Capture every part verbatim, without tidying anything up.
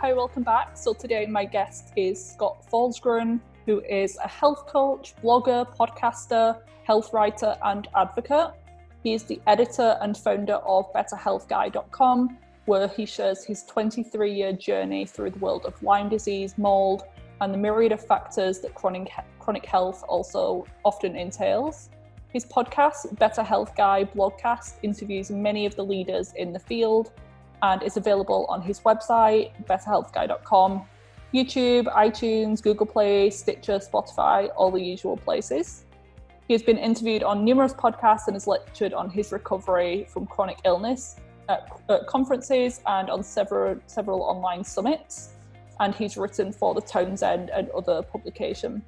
Hi, welcome back. So today my guest is Scott Falsgren, who is a health coach, blogger, podcaster, health writer and advocate. He is the editor and founder of better health guy dot com, where he shares his twenty-three year journey through the world of Lyme disease, mold and the myriad of factors that chronic, chronic health also often entails. His podcast, Better Health Guy Blogcast, interviews many of the leaders in the field and is available on his website, better health guy dot com, YouTube, iTunes, Google Play, Stitcher, Spotify, all the usual places. He has been interviewed on numerous podcasts and has lectured on his recovery from chronic illness at, at conferences and on several, several online summits. And he's written for the Townsend and other publication.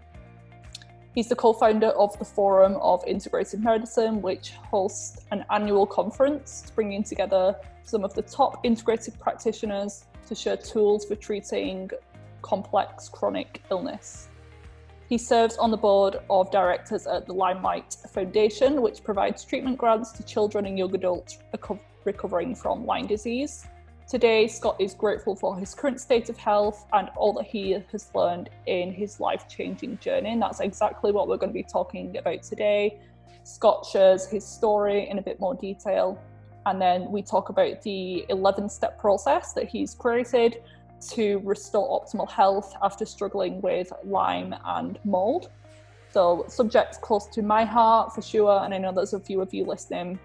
He's the co-founder of the Forum of Integrative Medicine, which hosts an annual conference bringing together some of the top integrative practitioners to share tools for treating complex chronic illness. He serves on the board of directors at the Limelight Foundation, which provides treatment grants to children and young adults reco- recovering from Lyme disease. Today, Scott is grateful for his current state of health and all that he has learned in his life-changing journey. And that's exactly what we're going to be talking about today. Scott shares his story in a bit more detail. And then we talk about the eleven step process that he's created to restore optimal health after struggling with Lyme and mold. So subjects close to my heart for sure. And I know there's a few of you listening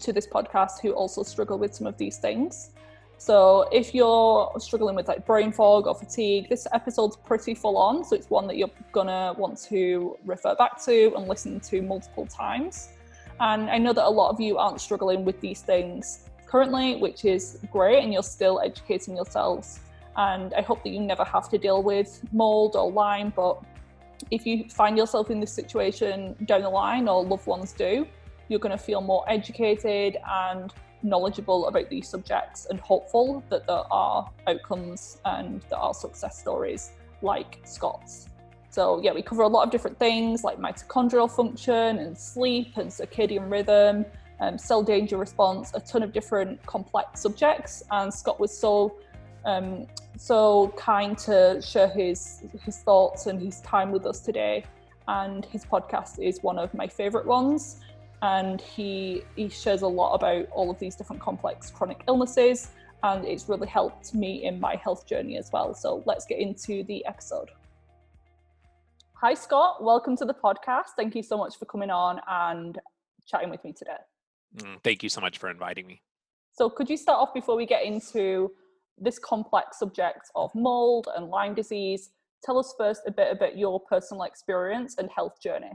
to this podcast who also struggle with some of these things. So if you're struggling with like brain fog or fatigue, this episode's pretty full on. So it's one that you're gonna want to refer back to and listen to multiple times. And I know that a lot of you aren't struggling with these things currently, which is great, and you're still educating yourselves. And I hope that you never have to deal with mold or Lyme, but if you find yourself in this situation down the line or loved ones do, you're gonna feel more educated and knowledgeable about these subjects and hopeful that there are outcomes and there are success stories like Scott's. So yeah, we cover a lot of different things like mitochondrial function and sleep and circadian rhythm, um, cell danger response, a ton of different complex subjects. And Scott was so um, so kind to share his, his thoughts and his time with us today. And his podcast is one of my favorite ones. And he, he shares a lot about all of these different complex chronic illnesses. And it's really helped me in my health journey as well. So let's get into the episode. Hi, Scott. Welcome to the podcast. Thank you so much for coming on and chatting with me today. Mm, thank you so much for inviting me. So could you start off before we get into this complex subject of mold and Lyme disease? Tell us first a bit about your personal experience and health journey.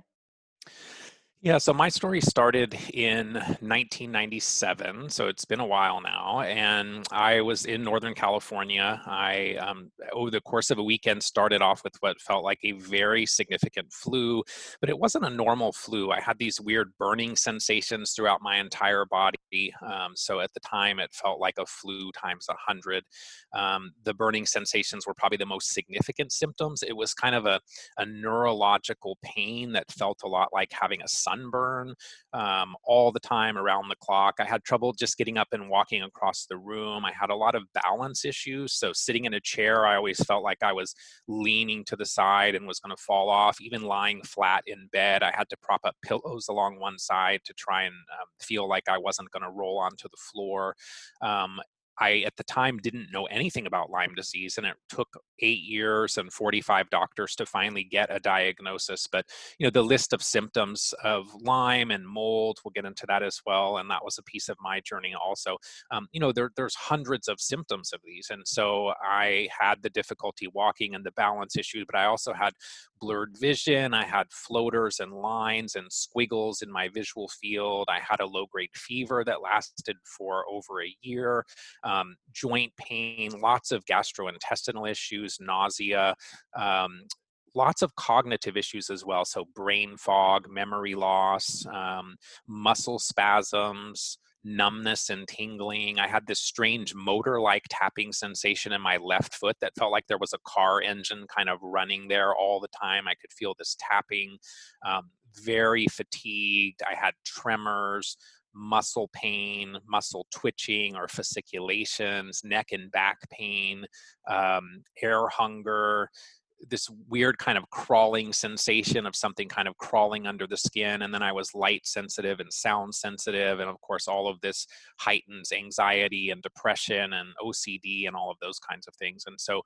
Yeah, so my story started in nineteen ninety-seven, so it's been a while now, and I was in Northern California. I, um, over the course of a weekend, started off with what felt like a very significant flu, but it wasn't a normal flu. I had these weird burning sensations throughout my entire body, um, so at the time, it felt like a flu times one hundred. Um, the burning sensations were probably the most significant symptoms. It was kind of a, a neurological pain that felt a lot like having a sun sunburn um, all the time around the clock. I had trouble just getting up and walking across the room. I had a lot of balance issues. So sitting in a chair, I always felt like I was leaning to the side and was going to fall off. Even lying flat in bed, I had to prop up pillows along one side to try and um, feel like I wasn't going to roll onto the floor. Um, I, at the time, didn't know anything about Lyme disease, and it took eight years and forty-five doctors to finally get a diagnosis. But, you know, the list of symptoms of Lyme and mold, we'll get into that as well, and that was a piece of my journey also. Um, you know, there, there's hundreds of symptoms of these, and so I had the difficulty walking and the balance issue, but I also had blurred vision, I had floaters and lines and squiggles in my visual field, I had a low-grade fever that lasted for over a year, um, joint pain, lots of gastrointestinal issues, nausea, um, lots of cognitive issues as well, so brain fog, memory loss, um, muscle spasms, numbness and tingling. I had this strange motor-like tapping sensation in my left foot that felt like there was a car engine kind of running there all the time. I could feel this tapping, um, very fatigued. I had tremors, muscle pain, muscle twitching or fasciculations, neck and back pain, um, air hunger, this weird kind of crawling sensation of something kind of crawling under the skin. And then I was light sensitive and sound sensitive. And of course, all of this heightens anxiety and depression and O C D and all of those kinds of things. And so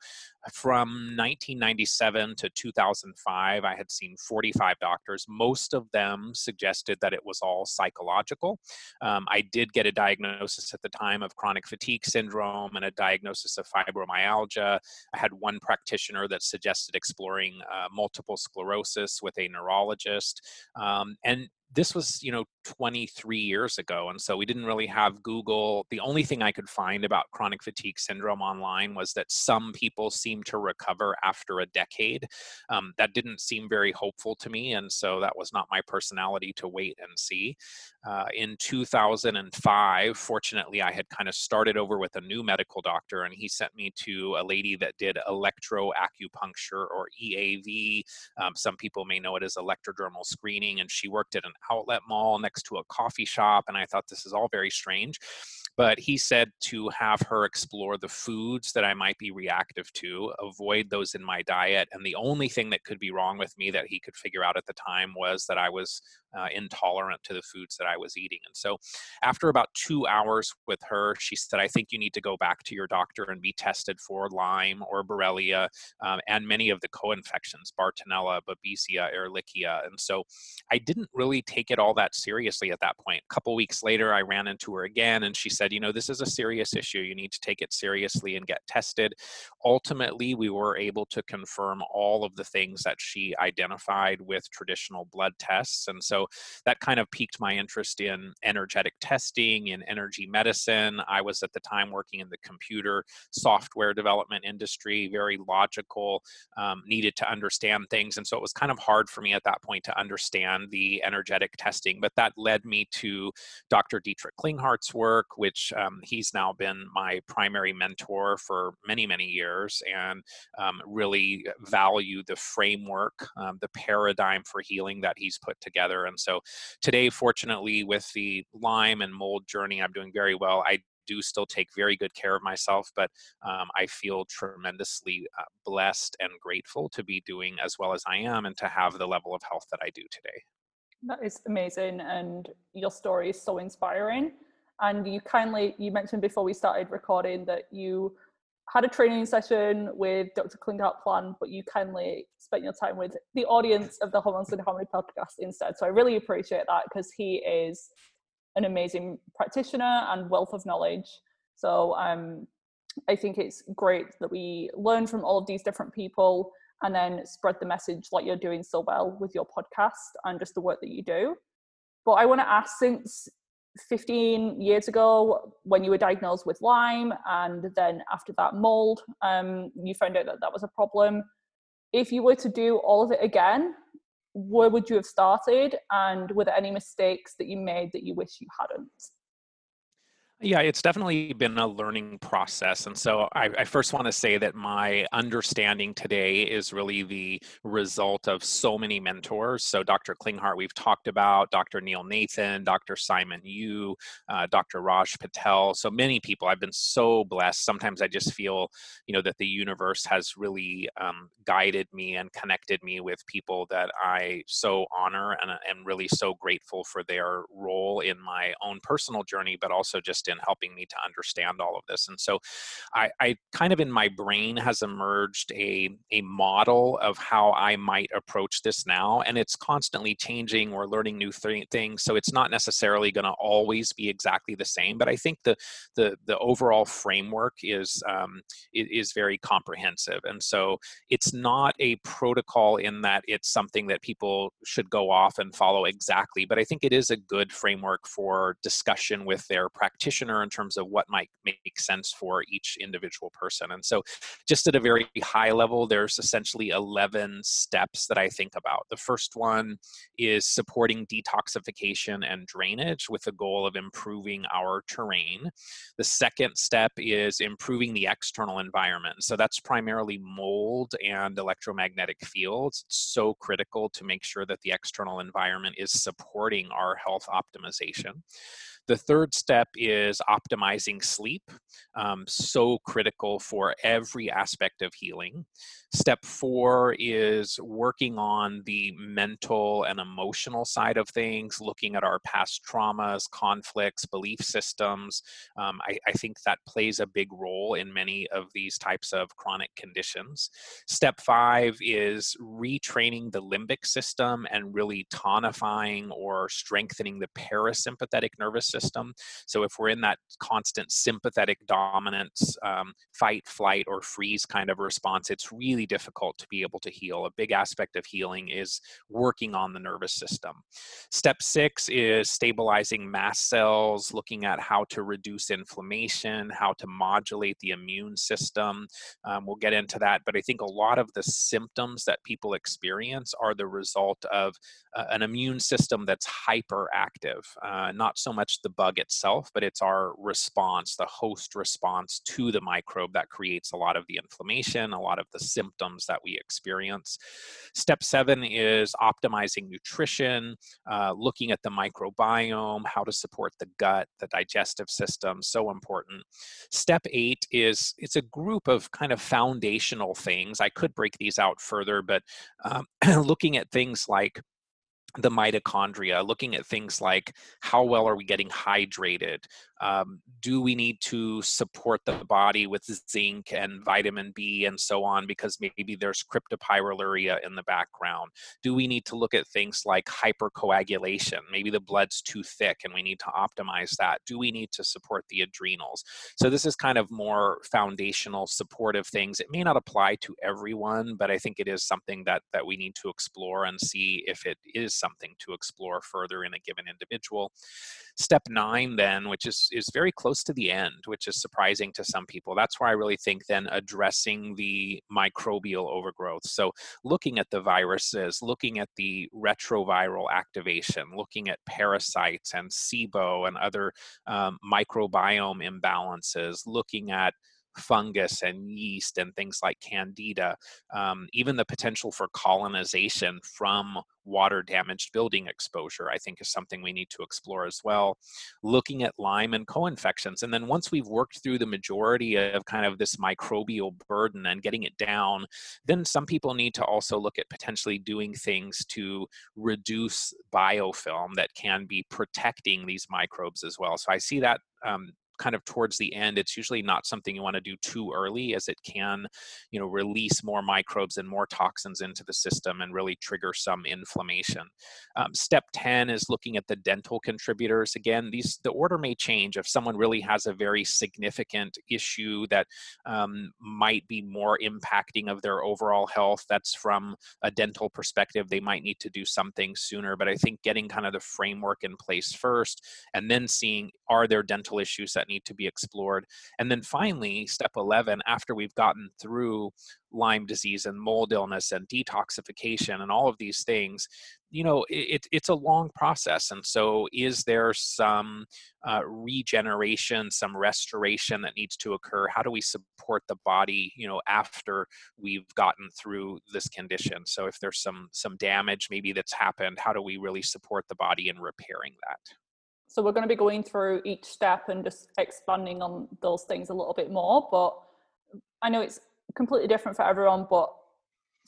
from nineteen ninety-seven to two thousand five, I had seen forty-five doctors. Most of them suggested that it was all psychological. Um, I did get a diagnosis at the time of chronic fatigue syndrome and a diagnosis of fibromyalgia. I had one practitioner that suggested exploring uh, multiple sclerosis with a neurologist. Um, and this was, you know, twenty-three years ago. And so we didn't really have Google. The only thing I could find about chronic fatigue syndrome online was that some people seem to recover after a decade. Um, that didn't seem very hopeful to me. And so that was not my personality to wait and see. Uh, in two thousand five, fortunately, I had kind of started over with a new medical doctor, and he sent me to a lady that did electroacupuncture, or E A V. Um, some people may know it as electrodermal screening. And she worked at an outlet mall next to a coffee shop, and I thought this is all very strange. But he said to have her explore the foods that I might be reactive to, avoid those in my diet, and the only thing that could be wrong with me that he could figure out at the time was that I was uh, intolerant to the foods that I was eating. And so after about two hours with her, she said, I think you need to go back to your doctor and be tested for Lyme or Borrelia um, and many of the co-infections, Bartonella, Babesia, Ehrlichia. And so I didn't really take it all that seriously at that point. A couple weeks later, I ran into her again, and she said, you know, this is a serious issue. You need to take it seriously and get tested. Ultimately, we were able to confirm all of the things that she identified with traditional blood tests. And so that kind of piqued my interest in energetic testing, in energy medicine. I was at the time working in the computer software development industry, very logical, um, needed to understand things. And so it was kind of hard for me at that point to understand the energetic testing, but that led me to Doctor Dietrich Klinghardt's work, which um, he's now been my primary mentor for many, many years, and um, really value the framework, um, the paradigm for healing that he's put together. And so today, fortunately, with the Lyme and mold journey, I'm doing very well. I do still take very good care of myself, but um, I feel tremendously uh, blessed and grateful to be doing as well as I am and to have the level of health that I do today. That is amazing, and your story is so inspiring. And you kindly, you mentioned before we started recording that you had a training session with Doctor Klinghardt planned, but you kindly spent your time with the audience of the Hormones and Harmony podcast instead. So I really appreciate that, because he is an amazing practitioner and wealth of knowledge. So um, I think it's great that we learn from all of these different people and then spread the message like you're doing so well with your podcast and just the work that you do. But I want to ask, since fifteen years ago when you were diagnosed with Lyme, and then after that mold, um, you found out that that was a problem. If you were to do all of it again, where would you have started? And were there any mistakes that you made that you wish you hadn't? Yeah, it's definitely been a learning process. And so I, I first want to say that my understanding today is really the result of so many mentors. So Doctor Klinghardt, we've talked about, Doctor Neil Nathan, Doctor Simon Yu, uh, Doctor Raj Patel, so many people. I've been so blessed. Sometimes I just feel, you know, that the universe has really um, guided me and connected me with people that I so honor and am really so grateful for their role in my own personal journey, but also just in helping me to understand all of this. And so I, I kind of in my brain has emerged a, a model of how I might approach this now. And it's constantly changing. We're learning new th things. So it's not necessarily going to always be exactly the same. But I think the, the, the overall framework is, um, is very comprehensive. And so it's not a protocol in that it's something that people should go off and follow exactly. But I think it is a good framework for discussion with their practitioner in terms of what might make sense for each individual person. And so just at a very high level, there's essentially eleven steps that I think about. The first one is supporting detoxification and drainage with the goal of improving our terrain. The second step is improving the external environment. So that's primarily mold and electromagnetic fields. It's so critical to make sure that the external environment is supporting our health optimization. The third step is optimizing sleep, um, so critical for every aspect of healing. Step four is working on the mental and emotional side of things, looking at our past traumas, conflicts, belief systems. Um, I, I think that plays a big role in many of these types of chronic conditions. Step five is retraining the limbic system and really tonifying or strengthening the parasympathetic nervous system. System. So if we're in that constant sympathetic dominance, um, fight, flight, or freeze kind of response, it's really difficult to be able to heal. A big aspect of healing is working on the nervous system. Step six is stabilizing mast cells, looking at how to reduce inflammation, how to modulate the immune system. Um, we'll get into that, but I think a lot of the symptoms that people experience are the result of uh, an immune system that's hyperactive, uh, not so much the bug itself, but it's our response, the host response to the microbe that creates a lot of the inflammation, a lot of the symptoms that we experience. Step seven is optimizing nutrition, uh, looking at the microbiome, how to support the gut, the digestive system, so important. Step eight is, it's a group of kind of foundational things. I could break these out further, but um, looking at things like the mitochondria, looking at things like how well are we getting hydrated? Um, do we need to support the body with zinc and vitamin B and so on because maybe there's cryptopyroluria in the background? Do we need to look at things like hypercoagulation? Maybe the blood's too thick and we need to optimize that. Do we need to support the adrenals? So this is kind of more foundational supportive things. It may not apply to everyone, but I think it is something that, that we need to explore and see if it is something to explore further in a given individual. Step nine then, which is, is very close to the end, which is surprising to some people. That's where I really think then addressing the microbial overgrowth. So looking at the viruses, looking at the retroviral activation, looking at parasites and S I B O and other um, microbiome imbalances, looking at fungus and yeast and things like candida, um, even the potential for colonization from water damaged building exposure, I think is something we need to explore as well. Looking at Lyme and co-infections. And then once we've worked through the majority of kind of this microbial burden and getting it down, then some people need to also look at potentially doing things to reduce biofilm that can be protecting these microbes as well. So I see that um, kind of towards the end. It's usually not something you want to do too early as it can, you know, release more microbes and more toxins into the system and really trigger some inflammation. Um, step ten is looking at the dental contributors. Again, these, the order may change if someone really has a very significant issue that um, might be more impacting of their overall health. That's from a dental perspective. They might need to do something sooner, but I think getting kind of the framework in place first and then seeing, are there dental issues that need to be explored? And then finally, step eleven, after we've gotten through Lyme disease and mold illness and detoxification and all of these things, you know, it, it's a long process. And so is there some uh, regeneration, some restoration that needs to occur? How do we support the body, you know, after we've gotten through this condition? So if there's some, some damage maybe that's happened, how do we really support the body in repairing that? So we're going to be going through each step and just expanding on those things a little bit more. But I know it's completely different for everyone, but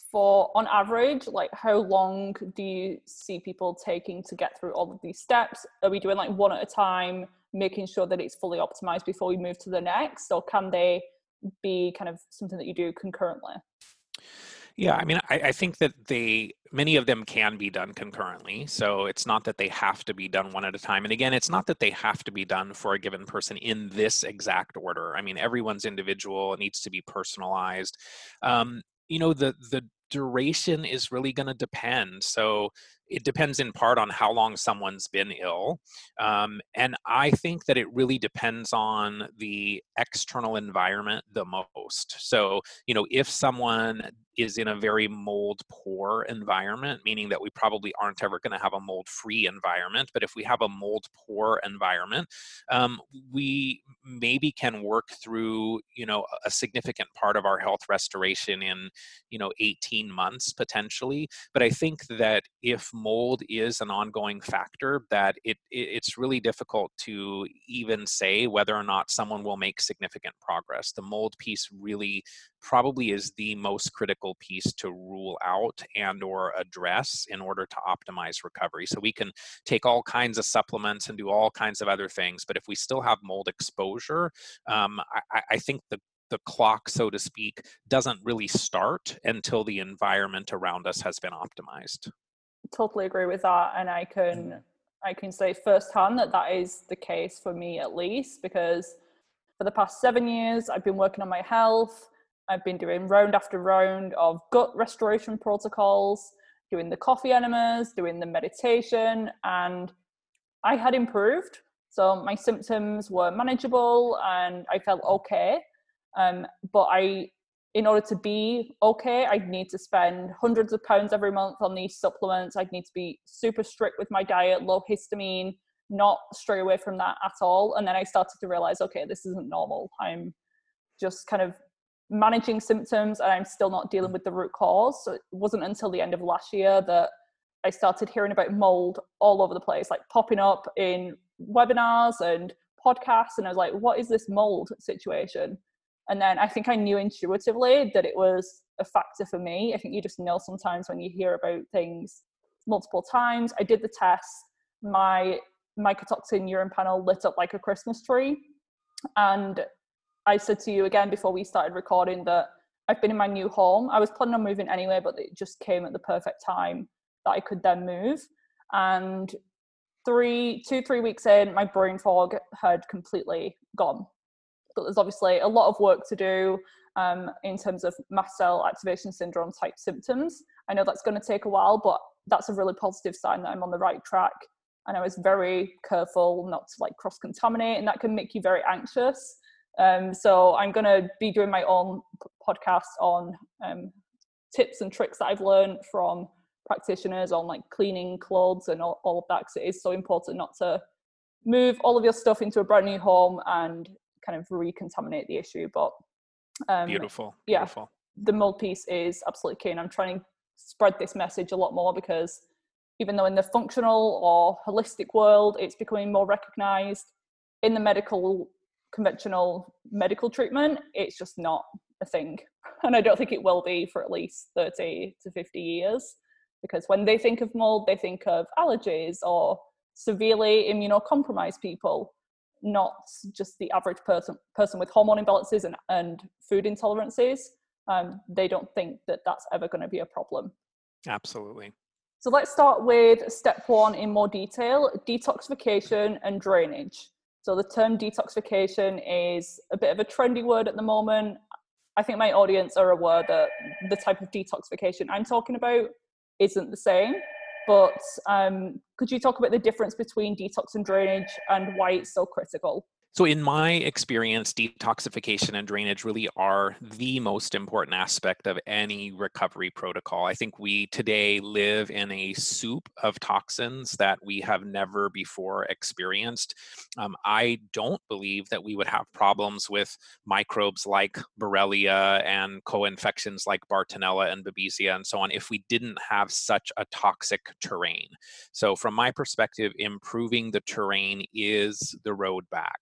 for, on average, like how long do you see people taking to get through all of these steps? Are we doing like one at a time, making sure that it's fully optimized before we move to the next, or can they be kind of something that you do concurrently? Yeah, I mean, I, I think that they, many of them can be done concurrently. So it's not that they have to be done one at a time. And again, it's not that they have to be done for a given person in this exact order. I mean, everyone's individual, it needs to be personalized. Um, you know, the the duration is really going to depend. So it depends in part on how long someone's been ill. Um, and I think that it really depends on the external environment the most. So, you know, if someone is in a very mold poor environment, meaning that we probably aren't ever going to have a mold free environment, but if we have a mold poor environment, um, we maybe can work through, you know, a significant part of our health restoration in, you know, eighteen months potentially. But I think that if mold is an ongoing factor, that it, it it's really difficult to even say whether or not someone will make significant progress. The mold piece really probably is the most critical piece to rule out and or address in order to optimize recovery. So we can take all kinds of supplements and do all kinds of other things, but if we still have mold exposure, um, I, I think the the clock, so to speak, doesn't really start until the environment around us has been optimized. Totally agree with that, and I can I can say firsthand that that is the case for me, at least, because for the past seven years I've been working on my health. I've been doing round after round of gut restoration protocols, doing the coffee enemas, doing the meditation, and I had improved. So my symptoms were manageable and I felt okay. Um, but I in order to be okay, I'd need to spend hundreds of pounds every month on these supplements. I'd need to be super strict with my diet, low histamine, not stray away from that at all. And then I started to realize, okay, this isn't normal. I'm just kind of managing symptoms and I'm still not dealing with the root cause. So it wasn't until the end of last year that I started hearing about mold all over the place, like popping up in webinars and podcasts. And I was like, what is this mold situation? And then I think I knew intuitively that it was a factor for me. I think you just know sometimes when you hear about things multiple times. I did the test. My mycotoxin urine panel lit up like a Christmas tree. And I said to you again before we started recording that I've been in my new home. I was planning on moving anyway, but it just came at the perfect time that I could then move. And three, two, three weeks in, my brain fog had completely gone. But there's obviously a lot of work to do um, in terms of mast cell activation syndrome type symptoms. I know that's going to take a while, but that's a really positive sign that I'm on the right track. And I was very careful not to like cross-contaminate, and that can make you very anxious. Um, so I'm going to be doing my own podcast on um, tips and tricks that I've learned from practitioners on like cleaning clothes and all, all of that, because it is so important not to move all of your stuff into a brand new home and kind of recontaminate the issue. But um, beautiful, yeah, beautiful. The mold piece is absolutely key, and I'm trying to spread this message a lot more, because even though in the functional or holistic world it's becoming more recognized, in the medical, conventional medical treatment, it's just not a thing, and I don't think it will be for at least thirty to fifty years, because when they think of mold, they think of allergies or severely immunocompromised people, not just the average person person with hormone imbalances and, and food intolerances. Um, they don't think that that's ever going to be a problem. Absolutely. So let's start with step one in more detail, detoxification and drainage. So the term detoxification is a bit of a trendy word at the moment. I think my audience are aware that the type of detoxification I'm talking about isn't the same. But um, could you talk about the difference between detox and drainage and why it's so critical? So in my experience, detoxification and drainage really are the most important aspect of any recovery protocol. I think we today live in a soup of toxins that we have never before experienced. Um, I don't believe that we would have problems with microbes like Borrelia and co-infections like Bartonella and Babesia and so on if we didn't have such a toxic terrain. So from my perspective, improving the terrain is the road back.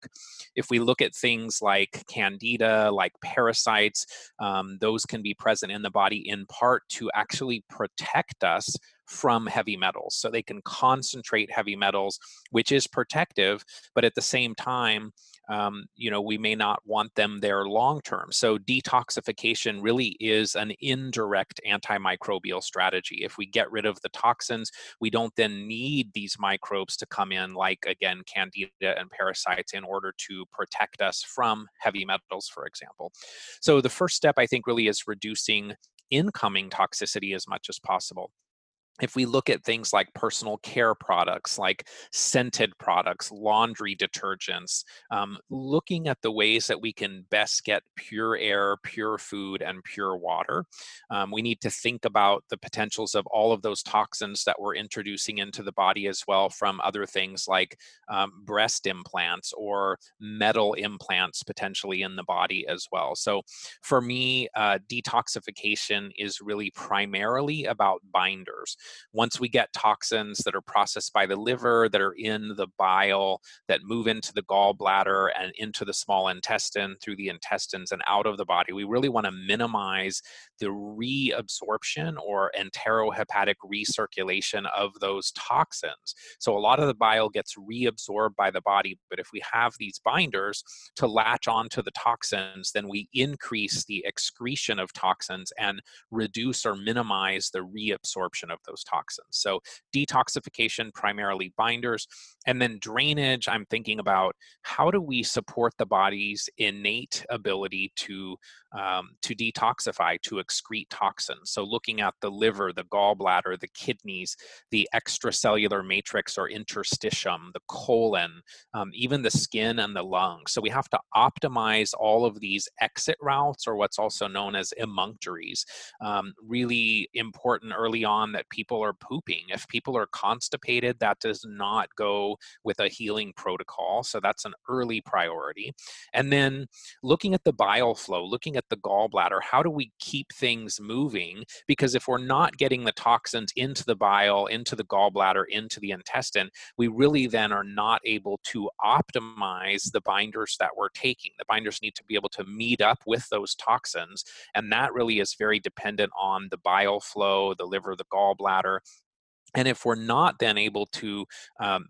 If we look at things like candida, like parasites, um, those can be present in the body in part to actually protect us from heavy metals. So they can concentrate heavy metals, which is protective, but at the same time, um, you know, we may not want them there long term. So detoxification really is an indirect antimicrobial strategy. If we get rid of the toxins, we don't then need these microbes to come in, like, again, candida and parasites, in order to protect us from heavy metals, for example. So the first step, I think, really is reducing incoming toxicity as much as possible. If we look at things like personal care products, like scented products, laundry detergents, um, looking at the ways that we can best get pure air, pure food, and pure water, um, we need to think about the potentials of all of those toxins that we're introducing into the body as well, from other things like um, breast implants or metal implants potentially in the body as well. So for me, uh, detoxification is really primarily about binders. Once we get toxins that are processed by the liver, that are in the bile, that move into the gallbladder and into the small intestine, through the intestines and out of the body, we really want to minimize the reabsorption or enterohepatic recirculation of those toxins. So a lot of the bile gets reabsorbed by the body, but if we have these binders to latch onto the toxins, then we increase the excretion of toxins and reduce or minimize the reabsorption of those toxins. So detoxification, primarily binders, and then drainage. I'm thinking about how do we support the body's innate ability to um, to detoxify, to excrete toxins. So looking at the liver, the gallbladder, the kidneys, the extracellular matrix or interstitium, the colon, um, even the skin and the lungs. So we have to optimize all of these exit routes, or what's also known as emunctories. Um, really important early on that people are pooping. If people are constipated, that does not go with a healing protocol. So that's an early priority. And then looking at the bile flow, looking at the gallbladder, how do we keep things moving? Because if we're not getting the toxins into the bile, into the gallbladder, into the intestine, we really then are not able to optimize the binders that we're taking. The binders need to be able to meet up with those toxins. And that really is very dependent on the bile flow, the liver, the gallbladder. And if we're not then able to um,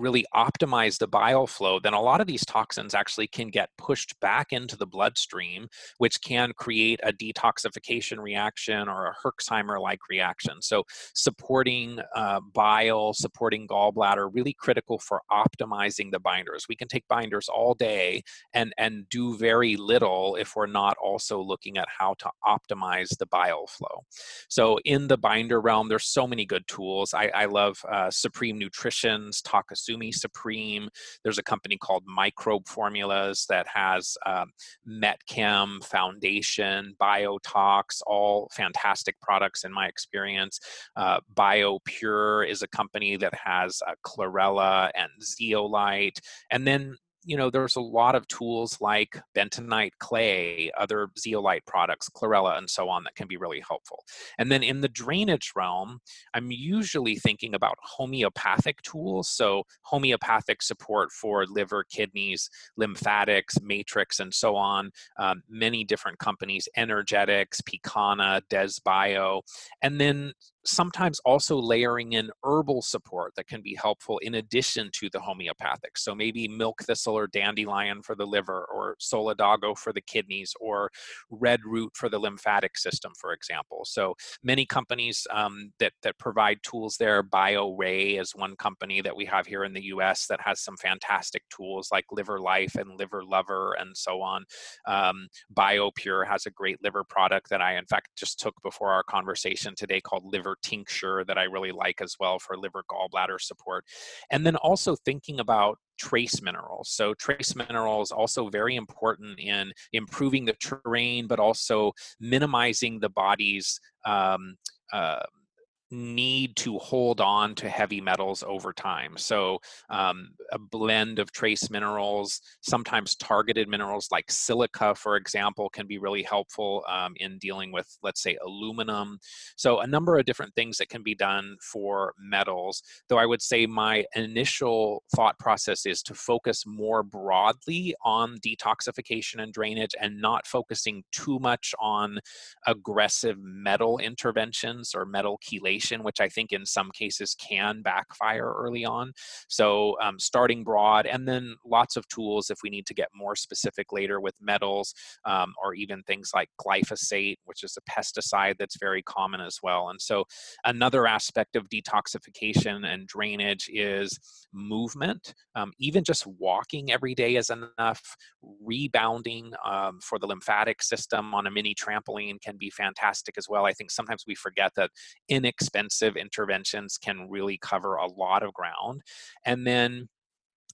really optimize the bile flow, then a lot of these toxins actually can get pushed back into the bloodstream, which can create a detoxification reaction or a Herxheimer-like reaction. So supporting uh, bile, supporting gallbladder, really critical for optimizing the binders. We can take binders all day and, and do very little if we're not also looking at how to optimize the bile flow. So in the binder realm, there's so many good tools. I, I love uh, Supreme Nutrition's Takasumi Supreme. There's a company called Microbe Formulas that has um, MetChem, Foundation, BioTox, all fantastic products in my experience. Uh, BioPure is a company that has uh, chlorella and zeolite. And then you know, there's a lot of tools like bentonite clay, other zeolite products, chlorella, and so on that can be really helpful. And then in the drainage realm, I'm usually thinking about homeopathic tools. So homeopathic support for liver, kidneys, lymphatics, matrix, and so on. Um, many different companies, Energetics, Picana, Desbio, and then sometimes also layering in herbal support that can be helpful in addition to the homeopathic. So maybe milk thistle or dandelion for the liver, or solidago for the kidneys, or red root for the lymphatic system, for example. So many companies um, that, that provide tools there. BioRay is one company that we have here in the U S that has some fantastic tools like Liver Life and Liver Lover and so on. Um, BioPure has a great liver product that I, in fact, just took before our conversation today called Liver Tincture that I really like as well for liver gallbladder support. And then also thinking about trace minerals. So trace minerals also very important in improving the terrain, but also minimizing the body's um, uh, need to hold on to heavy metals over time. So um, a blend of trace minerals, sometimes targeted minerals like silica, for example, can be really helpful um, in dealing with, let's say, aluminum. So a number of different things that can be done for metals, though I would say my initial thought process is to focus more broadly on detoxification and drainage and not focusing too much on aggressive metal interventions or metal chelation, which I think in some cases can backfire early on. So um, starting broad, and then lots of tools if we need to get more specific later with metals um, or even things like glyphosate, which is a pesticide that's very common as well. And so another aspect of detoxification and drainage is movement. Um, even just walking every day is enough. Rebounding um, for the lymphatic system on a mini trampoline can be fantastic as well. I think sometimes we forget that inexpensive Expensive interventions can really cover a lot of ground. And then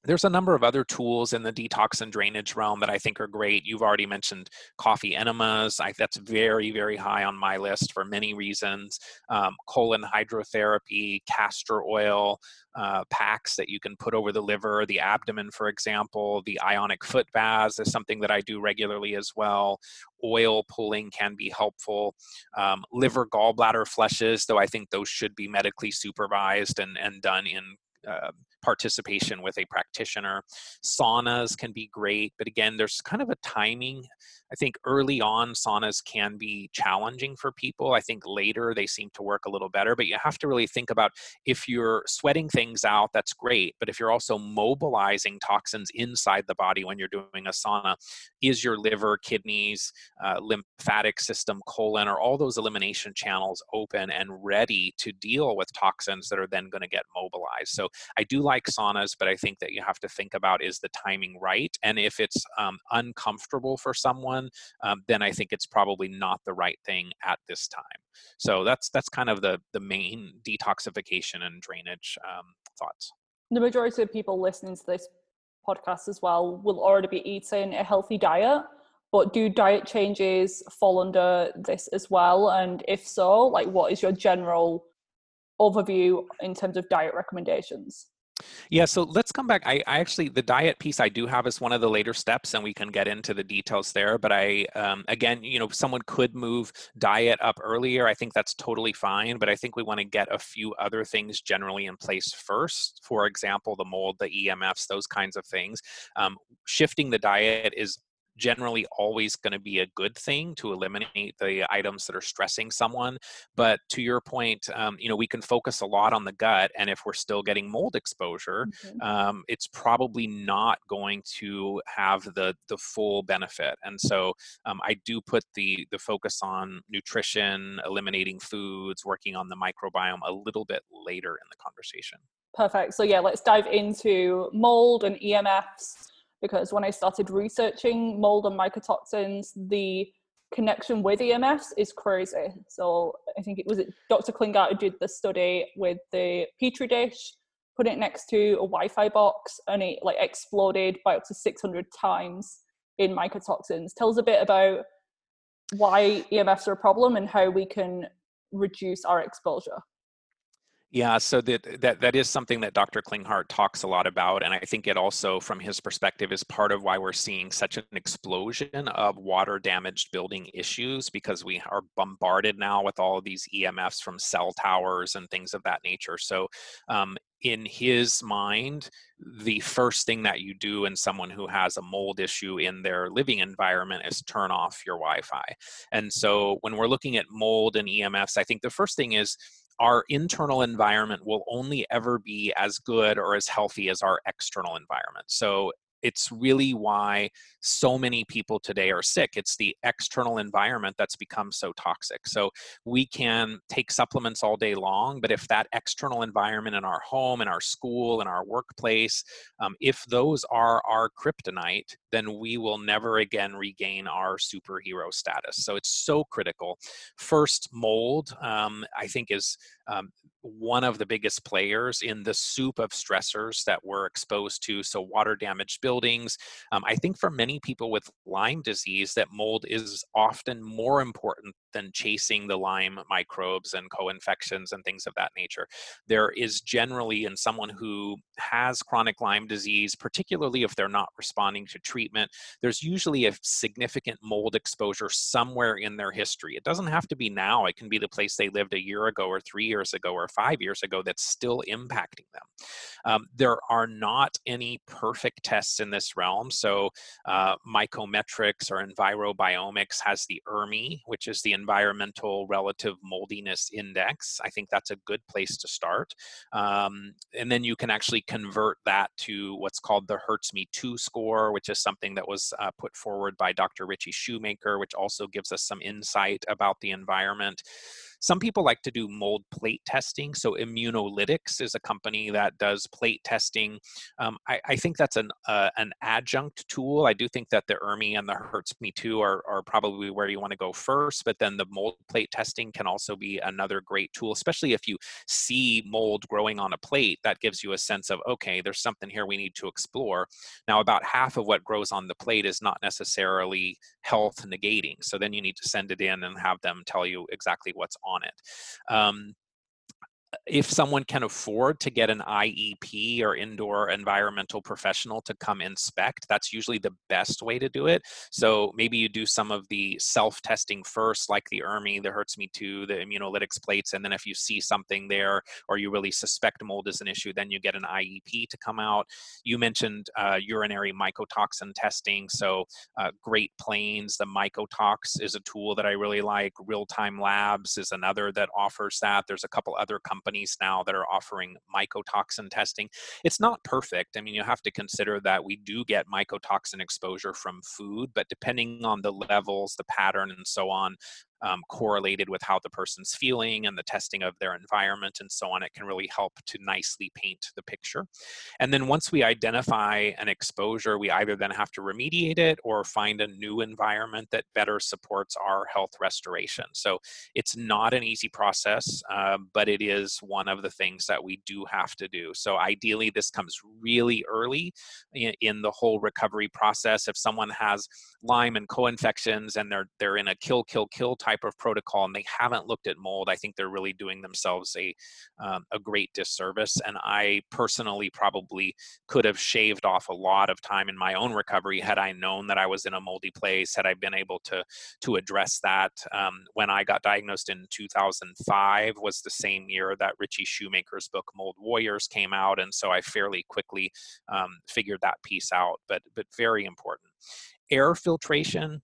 there's a number of other tools in the detox and drainage realm that I think are great. You've already mentioned coffee enemas. I, that's very, very high on my list for many reasons. Um, colon hydrotherapy, castor oil uh, packs that you can put over the liver, the abdomen, for example. The ionic foot baths is something that I do regularly as well. Oil pulling can be helpful. Um, liver gallbladder flushes, though I think those should be medically supervised and, and done in Uh, participation with a practitioner. Saunas can be great, but again, there's kind of a timing. I think early on, saunas can be challenging for people. I think later they seem to work a little better, but you have to really think about if you're sweating things out, that's great, but if you're also mobilizing toxins inside the body when you're doing a sauna, is your liver, kidneys, uh, lymphatic system, colon, are all those elimination channels open and ready to deal with toxins that are then going to get mobilized? So I do like saunas, but I think that you have to think about, is the timing right? And if it's um, uncomfortable for someone, um, then I think it's probably not the right thing at this time. So that's that's kind of the, the main detoxification and drainage um, thoughts. The majority of people listening to this podcast as well will already be eating a healthy diet, but do diet changes fall under this as well? And if so, like, what is your general overview in terms of diet recommendations? Yeah, so let's come back. I, I actually, the diet piece I do have is one of the later steps, and we can get into the details there. But I, um, again, you know, someone could move diet up earlier. I think that's totally fine. But I think we want to get a few other things generally in place first. For example, the mold, the E M Fs, those kinds of things. Um, shifting the diet is generally always going to be a good thing to eliminate the items that are stressing someone. But to your point, um, you know, we can focus a lot on the gut, and if we're still getting mold exposure, mm-hmm. um, it's probably not going to have the the full benefit. And so um, I do put the the focus on nutrition, eliminating foods, working on the microbiome a little bit later in the conversation. Perfect. So yeah, let's dive into mold and E M Fs. Because when I started researching mold and mycotoxins, the connection with E M Fs is crazy. So I think it was it Doctor Klinghardt who did the study with the Petri dish, put it next to a Wi-Fi box, and it like exploded by up to six hundred times in mycotoxins. Tell us a bit about why E M Fs are a problem and how we can reduce our exposure. Yeah, so that, that that is something that Doctor Klinghardt talks a lot about, and I think it also, from his perspective, is part of why we're seeing such an explosion of water-damaged building issues, because we are bombarded now with all of these E M Fs from cell towers and things of that nature. So um, in his mind, the first thing that you do in someone who has a mold issue in their living environment is turn off your Wi-Fi. And so when we're looking at mold and E M Fs, I think the first thing is, our internal environment will only ever be as good or as healthy as our external environment. So it's really why so many people today are sick. It's the external environment that's become so toxic. So we can take supplements all day long, but if that external environment in our home, in our school, in our workplace, um, if those are our kryptonite, then we will never again regain our superhero status. So it's so critical. First, mold, um, I think is um, one of the biggest players in the soup of stressors that we're exposed to. So water damaged buildings. Um, I think for many people with Lyme disease, that mold is often more important than chasing the Lyme microbes and co-infections and things of that nature. There is generally, in someone who has chronic Lyme disease, particularly if they're not responding to treatment, there's usually a significant mold exposure somewhere in their history. It doesn't have to be now. It can be the place they lived a year ago or three years ago or five years ago that's still impacting them. Um, there are not any perfect tests in this realm. So uh, mycometrics or envirobiomics has the E R M I, which is the Environmental Relative Moldiness Index. I think that's a good place to start. Um, and then you can actually convert that to what's called the HERTSMI two score, which is something that was uh, put forward by Doctor Richie Shoemaker, which also gives us some insight about the environment. Some people like to do mold plate testing. So Immunolytics is a company that does plate testing. Um, I, I think that's an uh, an adjunct tool. I do think that the E R M I and the HERTSMI two are, are probably where you want to go first, but then the mold plate testing can also be another great tool, especially if you see mold growing on a plate. That gives you a sense of, okay, there's something here we need to explore. Now, about half of what grows on the plate is not necessarily health negating. So then you need to send it in and have them tell you exactly what's on it. Um, if someone can afford to get an I E P or indoor environmental professional to come inspect, that's usually the best way to do it. So maybe you do some of the self-testing first, like the E R M I, the HERTSMI two, the Immunolytics plates, and then if you see something there or you really suspect mold is an issue, then you get an I E P to come out. You mentioned uh, urinary mycotoxin testing, so uh, Great Plains, the MycoTox is a tool that I really like. Real-Time Labs is another that offers that. There's a couple other companies companies now that are offering mycotoxin testing. It's not perfect. I mean, you have to consider that we do get mycotoxin exposure from food, but depending on the levels, the pattern, and so on, um, correlated with how the person's feeling and the testing of their environment and so on, it can really help to nicely paint the picture. And then once we identify an exposure, we either then have to remediate it or find a new environment that better supports our health restoration. So it's not an easy process, uh, but it is one of the things that we do have to do. So ideally, this comes really early in, in the whole recovery process. If someone has Lyme and co-infections and they're, they're in a kill, kill, kill type of protocol and they haven't looked at mold, I think they're really doing themselves a, um, a great disservice. And I personally probably could have shaved off a lot of time in my own recovery had I known that I was in a moldy place, had I been able to, to address that. Um, when I got diagnosed in two thousand five was the same year that Richie Shoemaker's book, Mold Warriors, came out. And so I fairly quickly um, figured that piece out, but, but very important. Air filtration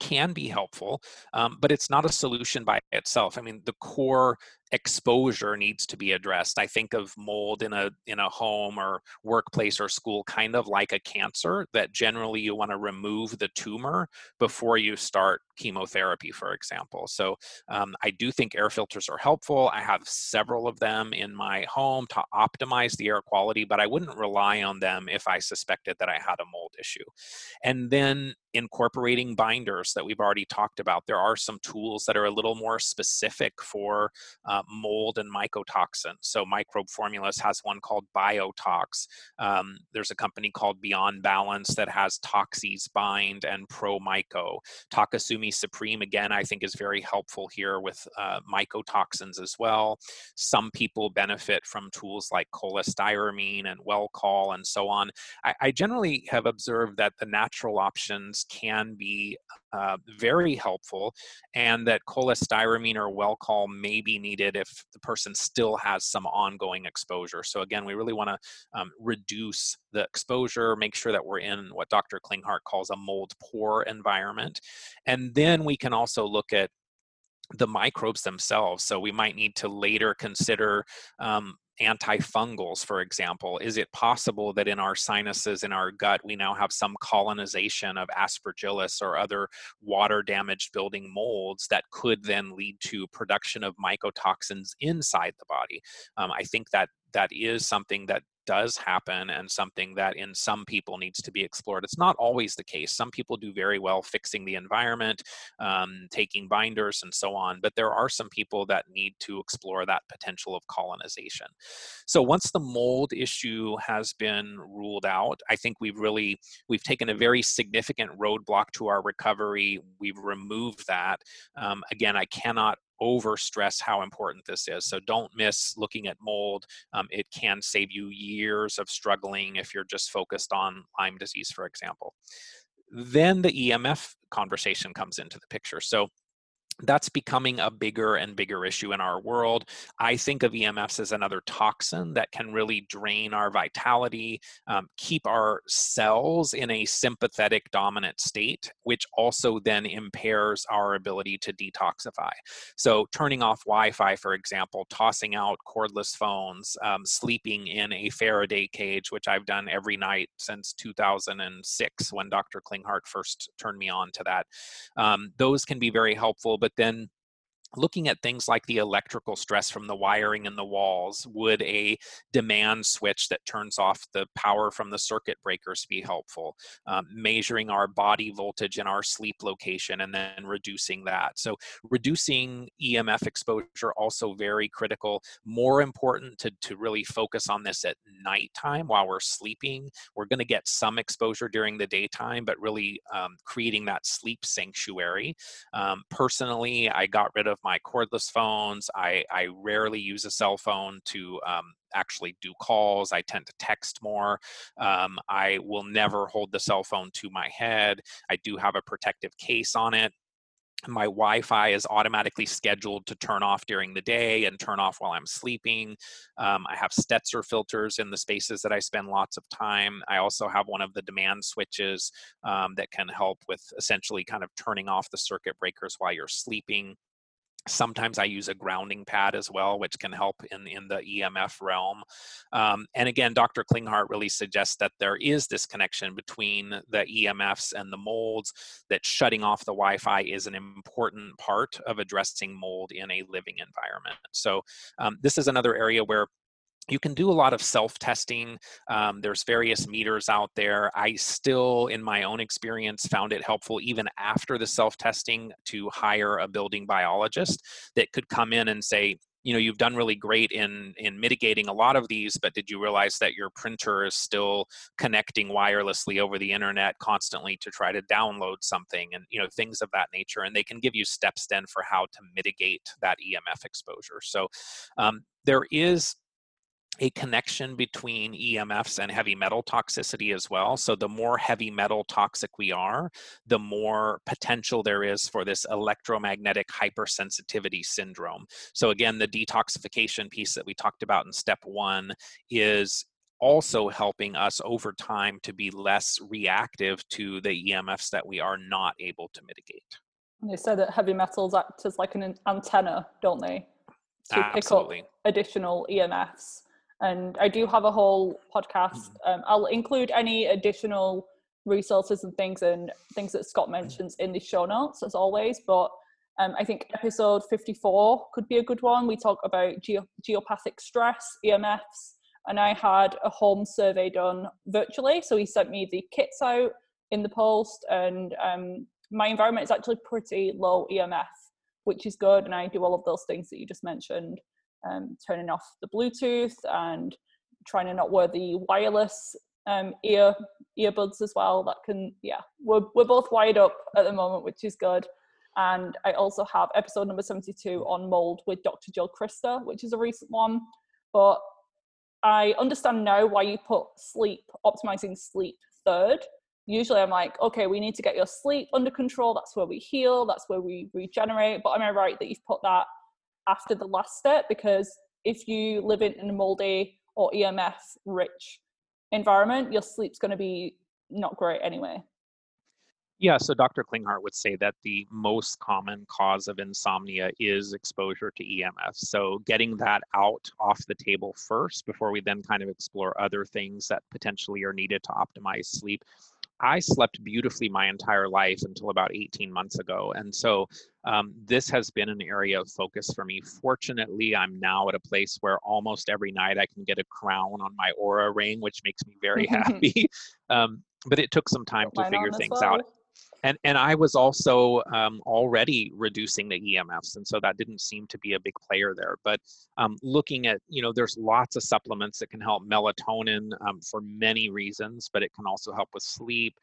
can be helpful, um, but it's not a solution by itself. I mean, the core exposure needs to be addressed. I think of mold in a in a home or workplace or school kind of like a cancer, that generally you want to remove the tumor before you start chemotherapy, for example. So um, I do think air filters are helpful. I have several of them in my home to optimize the air quality, but I wouldn't rely on them if I suspected that I had a mold issue. And then incorporating binders that we've already talked about. There are some tools that are a little more specific for um, mold and mycotoxin. So Microbe Formulas has one called BioTox. Um, there's a company called Beyond Balance that has Toxies Bind and Pro Myco. Takasumi Supreme, again, I think is very helpful here with uh, mycotoxins as well. Some people benefit from tools like cholestyramine and WellCall and so on. I, I generally have observed that the natural options can be uh, very helpful, and that cholestyramine or WellCall may be needed if the person still has some ongoing exposure. So again, we really want to um, reduce the exposure, make sure that we're in what Doctor Klinghardt calls a mold poor environment. And then we can also look at the microbes themselves. So we might need to later consider um, antifungals, for example. Is it possible that in our sinuses, in our gut, we now have some colonization of Aspergillus or other water-damaged building molds that could then lead to production of mycotoxins inside the body? Um, I think that that is something that does happen and something that in some people needs to be explored. It's not always the case. Some people do very well fixing the environment, um, taking binders and so on, but there are some people that need to explore that potential of colonization. So once the mold issue has been ruled out, I think we've really, we've taken a very significant roadblock to our recovery. We've removed that. Um, again, I cannot overstress how important this is. So don't miss looking at mold. Um, it can save you years of struggling if you're just focused on Lyme disease, for example. Then the E M F conversation comes into the picture. So that's becoming a bigger and bigger issue in our world. I think of E M Fs as another toxin that can really drain our vitality, um, keep our cells in a sympathetic dominant state, which also then impairs our ability to detoxify. So turning off Wi-Fi, for example, tossing out cordless phones, um, sleeping in a Faraday cage, which I've done every night since two thousand six when Doctor Klinghardt first turned me on to that. Um, those can be very helpful. But then looking at things like the electrical stress from the wiring in the walls, would a demand switch that turns off the power from the circuit breakers be helpful? Um, measuring our body voltage in our sleep location and then reducing that. So reducing E M F exposure also very critical. More important to, to really focus on this at nighttime while we're sleeping. We're going to get some exposure during the daytime, but really um, creating that sleep sanctuary. Um, personally, I got rid of my cordless phones. I, I rarely use a cell phone to um, actually do calls. I tend to text more. Um, I will never hold the cell phone to my head. I do have a protective case on it. My Wi-Fi is automatically scheduled to turn off during the day and turn off while I'm sleeping. Um, I have Stetzer filters in the spaces that I spend lots of time. I also have one of the demand switches um, that can help with essentially kind of turning off the circuit breakers while you're sleeping. Sometimes I use a grounding pad as well, which can help in, in the E M F realm. Um, and again, Doctor Klinghardt really suggests that there is this connection between the E M Fs and the molds, that shutting off the Wi-Fi is an important part of addressing mold in a living environment. So um, this is another area where you can do a lot of self-testing. Um, there's various meters out there. I still, in my own experience, found it helpful even after the self-testing to hire a building biologist that could come in and say, you know, you've done really great in, in mitigating a lot of these, but did you realize that your printer is still connecting wirelessly over the internet constantly to try to download something and, you know, things of that nature. And they can give you steps then for how to mitigate that E M F exposure. So um, there is a connection between E M Fs and heavy metal toxicity as well. So the more heavy metal toxic we are, the more potential there is for this electromagnetic hypersensitivity syndrome. So again, the detoxification piece that we talked about in step one is also helping us over time to be less reactive to the E M Fs that we are not able to mitigate. And they say that heavy metals act as like an antenna, don't they? To pick Absolutely. Up additional E M Fs. And I do have a whole podcast. Um, I'll include any additional resources and things and things that Scott mentions in the show notes, as always. But um, I think episode fifty-four could be a good one. We talk about ge- geopathic stress, E M Fs, and I had a home survey done virtually. So he sent me the kits out in the post, and um, my environment is actually pretty low E M F, which is good. And I do all of those things that you just mentioned. Um, turning off the Bluetooth and trying to not wear the wireless um, ear earbuds as well. That can, yeah, we're, we're both wired up at the moment, which is good. And I also have episode number seventy-two on mold with Doctor Jill Crista, which is a recent one. But I understand now why you put sleep, optimizing sleep third. Usually I'm like, okay, we need to get your sleep under control. That's where we heal. That's where we regenerate. But am I right that you've put that after the last step? Because if you live in a moldy or E M F rich environment, your sleep's going to be not great anyway. Yeah, so Doctor Klinghardt would say that the most common cause of insomnia is exposure to E M F. So getting that out off the table first before we then kind of explore other things that potentially are needed to optimize sleep. I slept beautifully my entire life until about eighteen months ago. And so um, this has been an area of focus for me. Fortunately, I'm now at a place where almost every night I can get a crown on my Aura Ring, which makes me very happy. um, but it took some time Put to figure things well. out. And and I was also um, already reducing the E M Fs, and so that didn't seem to be a big player there. But um, looking at, you know, there's lots of supplements that can help melatonin um, for many reasons, but it can also help with sleep,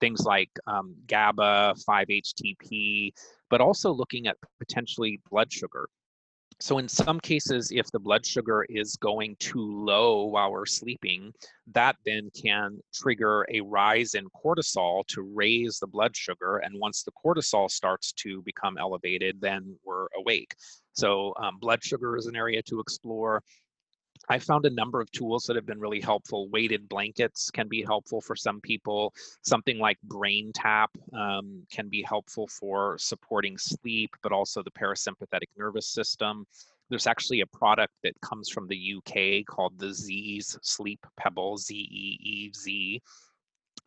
things like um, GABA, five H T P, but also looking at potentially blood sugar. So in some cases, if the blood sugar is going too low while we're sleeping, that then can trigger a rise in cortisol to raise the blood sugar. And once the cortisol starts to become elevated, then we're awake. So um, blood sugar is an area to explore. I found a number of tools that have been really helpful. Weighted blankets can be helpful for some people. Something like BrainTap um, can be helpful for supporting sleep, but also the parasympathetic nervous system. There's actually a product that comes from the U K called the Z's Sleep Pebble, Z E E Z,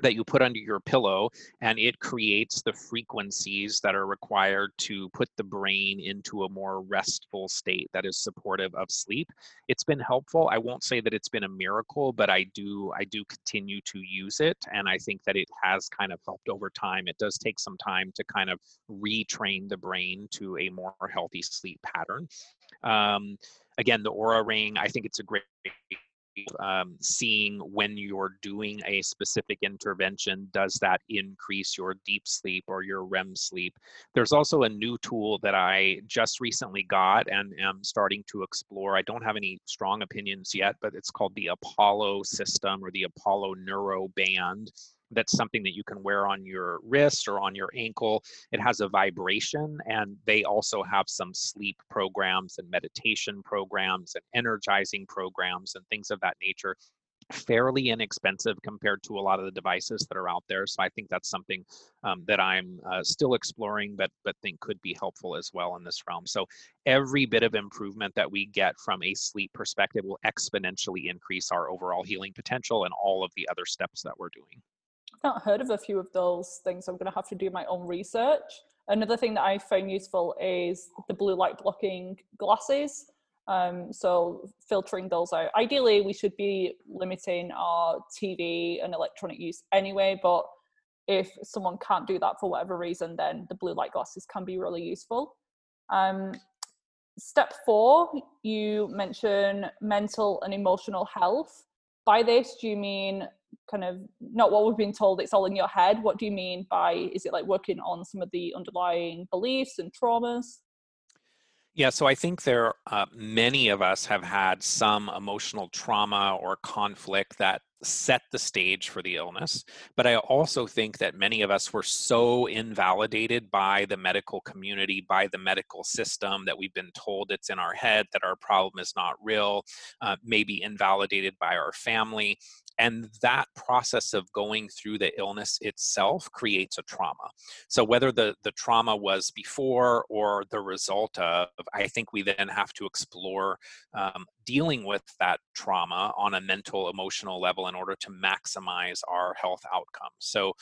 that you put under your pillow, and it creates the frequencies that are required to put the brain into a more restful state that is supportive of sleep. It's been helpful. I won't say that it's been a miracle, but I do, I do continue to use it. And I think that it has kind of helped over time. It does take some time to kind of retrain the brain to a more healthy sleep pattern. Um, again, the Aura Ring, I think it's a great Um, seeing when you're doing a specific intervention, does that increase your deep sleep or your R E M sleep? There's also a new tool that I just recently got and am starting to explore. I don't have any strong opinions yet, but it's called the Apollo system or the Apollo Neuro Band. That's something that you can wear on your wrist or on your ankle. It has a vibration, and they also have some sleep programs and meditation programs and energizing programs and things of that nature. Fairly inexpensive compared to a lot of the devices that are out there. So I think that's something um, that I'm uh, still exploring, but but think could be helpful as well in this realm. So every bit of improvement that we get from a sleep perspective will exponentially increase our overall healing potential and all of the other steps that we're doing. Not heard of a few of those things. I'm going to have to do my own research. Another thing that I found useful is the blue light blocking glasses. Um, so filtering those out. Ideally, we should be limiting our T V and electronic use anyway, but if someone can't do that for whatever reason, then the blue light glasses can be really useful. Um, step four, you mention mental and emotional health. By this, do you mean kind of not what we've been told, it's all in your head? What do you mean by, is it like working on some of the underlying beliefs and traumas? Yeah, so I think there, uh, many of us have had some emotional trauma or conflict that set the stage for the illness. But I also think that many of us were so invalidated by the medical community, by the medical system, that we've been told it's in our head, that our problem is not real, uh, maybe invalidated by our family. And that process of going through the illness itself creates a trauma. So whether the, the trauma was before or the result of, I think we then have to explore um, dealing with that trauma on a mental, emotional level in order to maximize our health outcomes. So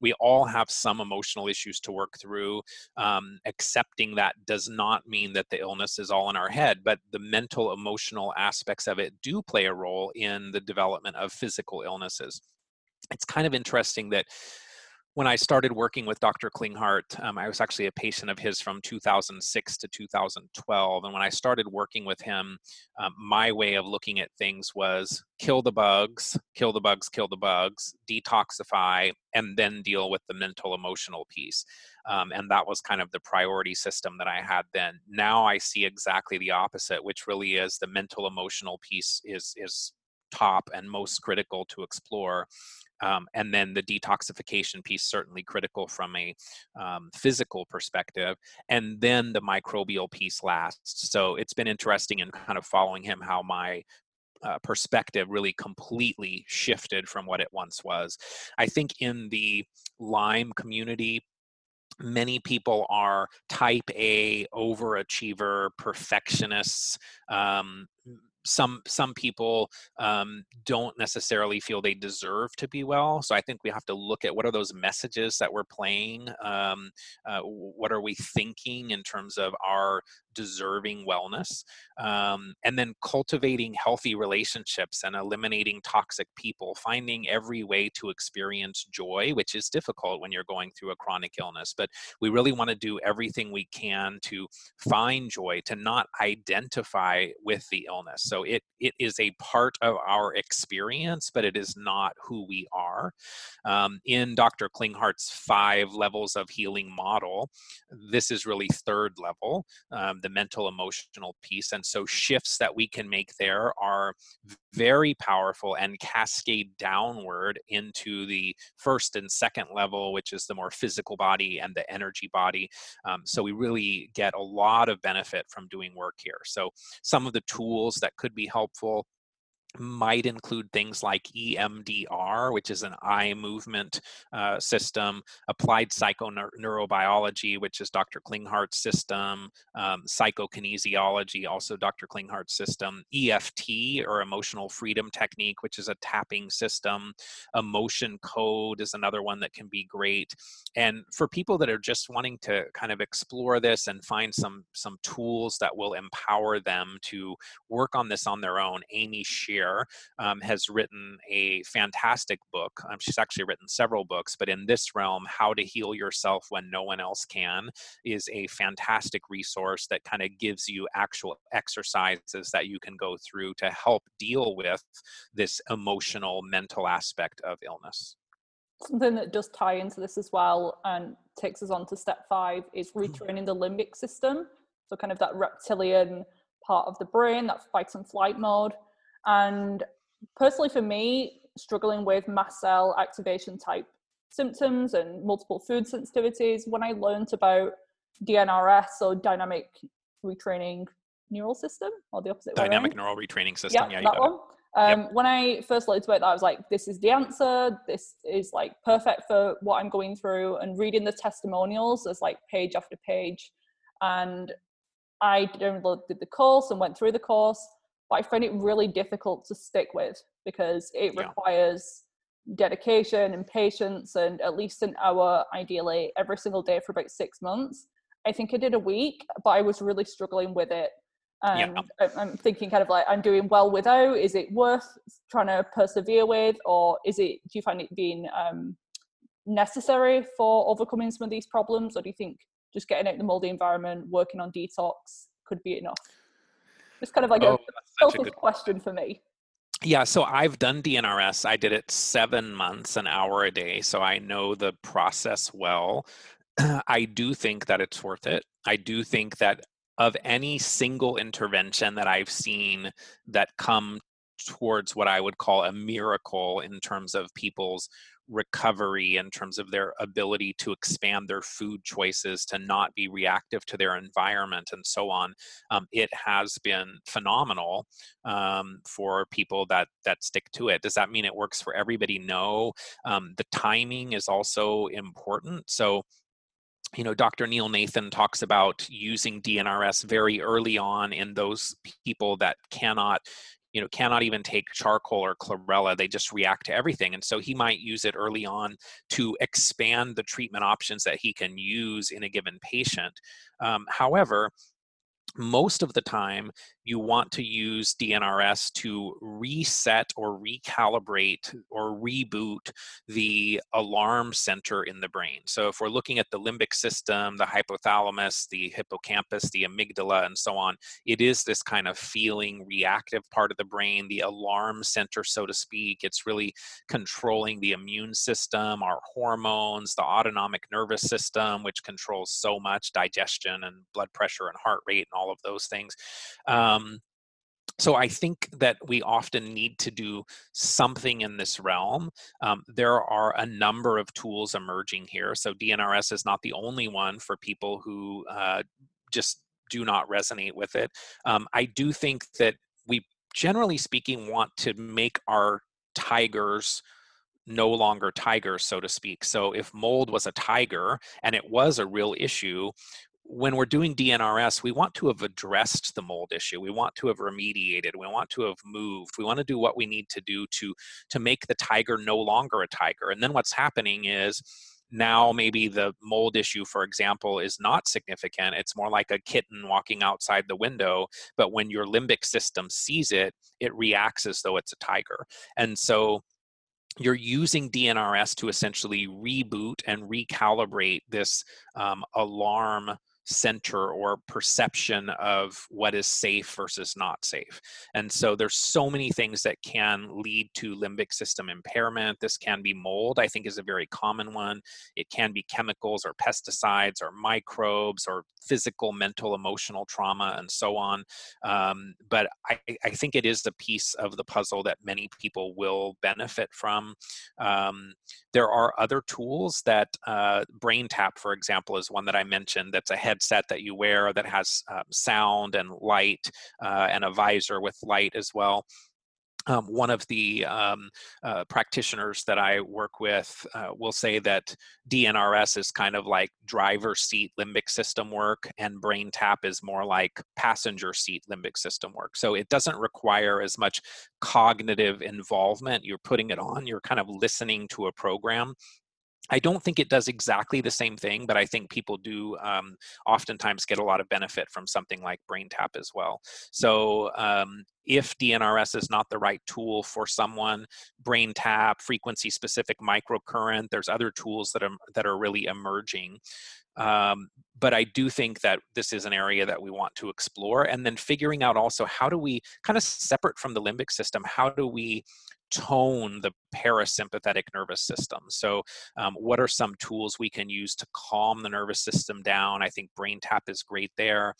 we all have some emotional issues to work through. Um, accepting that does not mean that the illness is all in our head, but the mental, emotional aspects of it do play a role in the development of physical illnesses. It's kind of interesting that when I started working with Doctor Klinghardt, um, I was actually a patient of his from two thousand six to two thousand twelve. And when I started working with him, um, my way of looking at things was kill the bugs, kill the bugs, kill the bugs, detoxify, and then deal with the mental, emotional piece. Um, and that was kind of the priority system that I had then. Now I see exactly the opposite, which really is the mental, emotional piece is is top and most critical to explore. Um, and then the detoxification piece, certainly critical from a um, physical perspective, and then the microbial piece last. So it's been interesting in kind of following him how my uh, perspective really completely shifted from what it once was. I think in the Lyme community, many people are type A overachiever perfectionists, um, some some people um, don't necessarily feel they deserve to be well. So I think we have to look at what are those messages that we're playing? Um, uh, what are we thinking in terms of our deserving wellness? Um, and then cultivating healthy relationships and eliminating toxic people, finding every way to experience joy, which is difficult when you're going through a chronic illness. But we really want to do everything we can to find joy, to not identify with the illness. So it, it is a part of our experience, but it is not who we are. Um, in Doctor Klinghardt's five levels of healing model, this is really third level, um, the mental, emotional piece. And so shifts that we can make there are very powerful and cascade downward into the first and second level, which is the more physical body and the energy body. Um, so we really get a lot of benefit from doing work here. So some of the tools that could be helpful might include things like E M D R, which is an eye movement uh, system, applied psychoneurobiology, which is Doctor Klinghardt's system, um, psychokinesiology, also Doctor Klinghardt's system, E F T, or emotional freedom technique, which is a tapping system, emotion code is another one that can be great. And for people that are just wanting to kind of explore this and find some, some tools that will empower them to work on this on their own, Amy Shear Um, has written a fantastic book. Um, she's actually written several books, but in this realm, How to Heal Yourself When No One Else Can is a fantastic resource that kind of gives you actual exercises that you can go through to help deal with this emotional, mental aspect of illness. Something that does tie into this as well and takes us on to step five is retraining the limbic system. So kind of that reptilian part of the brain, that fight and flight mode. And personally for me, struggling with mast cell activation type symptoms and multiple food sensitivities, when I learned about D N R S, so dynamic retraining neural system, or the opposite dynamic way neural retraining system. Yep, yeah, that one. Um, yep. When I first learned about that, I was like, this is the answer. This is like perfect for what I'm going through, and reading the testimonials as like page after page. And I downloaded the course and went through the course. But I find it really difficult to stick with because it yeah. requires dedication and patience, and at least an hour, ideally, every single day for about six months. I think I did a week, but I was really struggling with it. And yeah. I'm thinking kind of like, I'm doing well without, is it worth trying to persevere with? Or is it, do you find it being um, necessary for overcoming some of these problems? Or do you think just getting out of the moldy environment, working on detox could be enough? It's kind of like oh, a selfish question for me. Yeah, so I've done D N R S. I did it seven months, an hour a day. So I know the process well. I do think that it's worth it. I do think that of any single intervention that I've seen that come towards what I would call a miracle in terms of people's recovery, in terms of their ability to expand their food choices, to not be reactive to their environment, and so on. Um, it has been phenomenal um, for people that that stick to it. Does that mean it works for everybody? No. Um, the timing is also important. So, you know, Doctor Neil Nathan talks about using D N R S very early on in those people that cannot you know, cannot even take charcoal or chlorella. They just react to everything. And so he might use it early on to expand the treatment options that he can use in a given patient. Um, however, most of the time, you want to use D N R S to reset or recalibrate or reboot the alarm center in the brain. So if we're looking at the limbic system, the hypothalamus, the hippocampus, the amygdala, and so on, it is this kind of feeling reactive part of the brain, the alarm center, so to speak. It's really controlling the immune system, our hormones, the autonomic nervous system, which controls so much, digestion and blood pressure and heart rate and all of those things. Um, so I think that we often need to do something in this realm. Um, there are a number of tools emerging here. So D N R S is not the only one for people who uh, just do not resonate with it. Um, I do think that we, generally speaking, want to make our tigers no longer tigers, so to speak. So if mold was a tiger and it was a real issue, when we're doing D N R S, we want to have addressed the mold issue. We want to have remediated. We want to have moved. We want to do what we need to do to, to make the tiger no longer a tiger. And then what's happening is, now maybe the mold issue, for example, is not significant. It's more like a kitten walking outside the window. But when your limbic system sees it, it reacts as though it's a tiger. And so you're using D N R S to essentially reboot and recalibrate this um, alarm center or perception of what is safe versus not safe. And so there's so many things that can lead to limbic system impairment. This can be mold, I think, is a very common one. It can be chemicals or pesticides or microbes or physical, mental, emotional trauma, and so on. Um, but I, I think it is the piece of the puzzle that many people will benefit from. Um, there are other tools that uh, BrainTap, for example, is one that I mentioned, that's a head headset that you wear that has um, sound and light uh, and a visor with light as well. Um, one of the um, uh, practitioners that I work with uh, will say that D N R S is kind of like driver seat limbic system work, and BrainTap is more like passenger seat limbic system work. So it doesn't require as much cognitive involvement. You're putting it on, you're kind of listening to a program. I don't think it does exactly the same thing, but I think people do um, oftentimes get a lot of benefit from something like BrainTap as well. So um, if D N R S is not the right tool for someone, BrainTap, frequency-specific microcurrent, there's other tools that are, that are really emerging. Um, but I do think that this is an area that we want to explore. And then figuring out also, how do we, kind of separate from the limbic system, how do we tone the parasympathetic nervous system? So um, what are some tools we can use to calm the nervous system down? I think BrainTap is great there.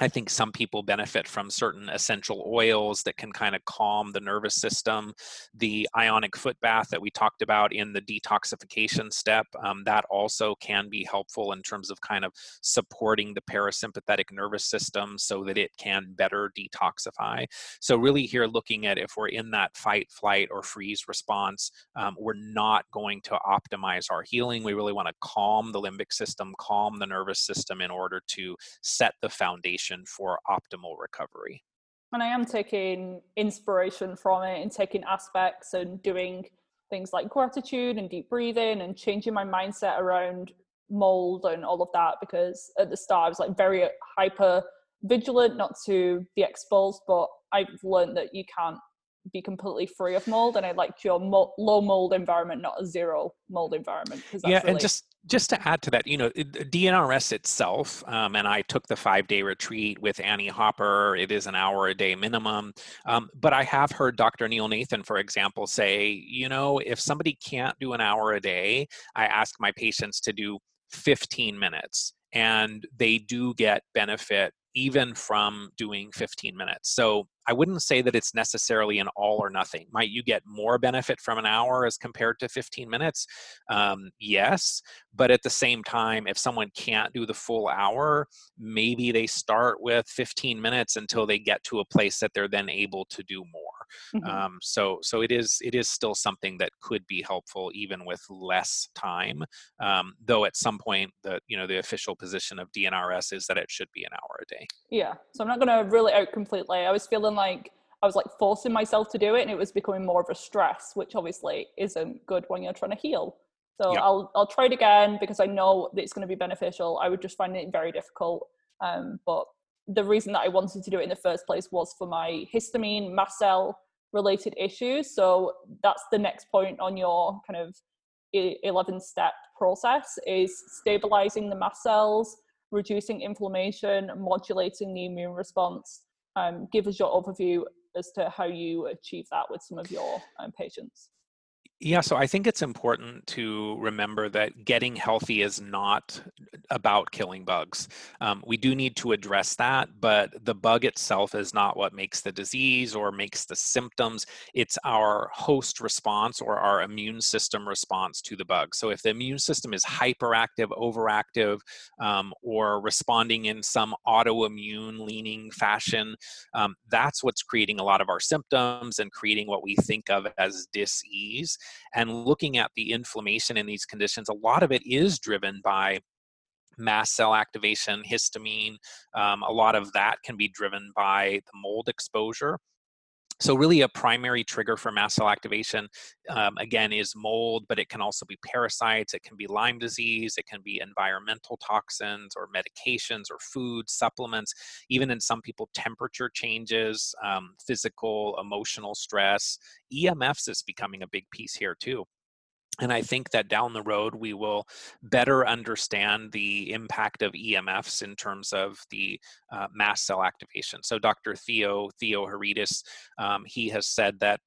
I think some people benefit from certain essential oils that can kind of calm the nervous system. The ionic foot bath that we talked about in the detoxification step, um, that also can be helpful in terms of kind of supporting the parasympathetic nervous system so that it can better detoxify. So really here looking at, if we're in that fight, flight, or freeze response, um, we're not going to optimize our healing. We really want to calm the limbic system, calm the nervous system in order to set the foundation for optimal recovery. And I am taking inspiration from it and taking aspects and doing things like gratitude and deep breathing and changing my mindset around mold and all of that, because at the start I was like very hyper vigilant not to be exposed, but I've learned that you can't be completely free of mold, and I liked your mo- low mold environment, not a zero mold environment. That's yeah, really- and just Just to add to that, you know, D N R S itself, um, and I took the five-day retreat with Annie Hopper. It is an hour a day minimum. Um, but I have heard Doctor Neil Nathan, for example, say, you know, if somebody can't do an hour a day, I ask my patients to do fifteen minutes, and they do get benefit even from doing fifteen minutes. So I wouldn't say that it's necessarily an all or nothing. Might you get more benefit from an hour as compared to fifteen minutes? Um, yes, but at the same time, if someone can't do the full hour, maybe they start with fifteen minutes until they get to a place that they're then able to do more. Mm-hmm. Um, so so it is it is still something that could be helpful even with less time, um, though at some point, the you know the official position of D N R S is that it should be an hour a day. Yeah, so I'm not going to rule it out completely. I was feeling like I was like forcing myself to do it, and it was becoming more of a stress, which obviously isn't good when you're trying to heal. So yeah. I'll I'll try it again because I know that it's going to be beneficial. I would just find it very difficult, um, but the reason that I wanted to do it in the first place was for my histamine, mast cell related issues. So that's the next point on your kind of eleven step process, is stabilizing the mast cells, reducing inflammation, modulating the immune response. Um, give us your overview as to how you achieve that with some of your um, patients. Yeah, so I think it's important to remember that getting healthy is not about killing bugs. Um, we do need to address that, but the bug itself is not what makes the disease or makes the symptoms. It's our host response or our immune system response to the bug. So if the immune system is hyperactive, overactive, um, or responding in some autoimmune leaning fashion, um, that's what's creating a lot of our symptoms and creating what we think of as dis-ease. And looking at the inflammation in these conditions, a lot of it is driven by mast cell activation, histamine, um, a lot of that can be driven by the mold exposure. So really a primary trigger for mast cell activation, um, again, is mold, but it can also be parasites, it can be Lyme disease, it can be environmental toxins or medications or food, supplements, even in some people, temperature changes, um, physical, emotional stress. E M Fs is becoming a big piece here too. And I think that down the road, we will better understand the impact of E M Fs in terms of the uh, mast cell activation. So Doctor Theo, Theoharides, um, he has said that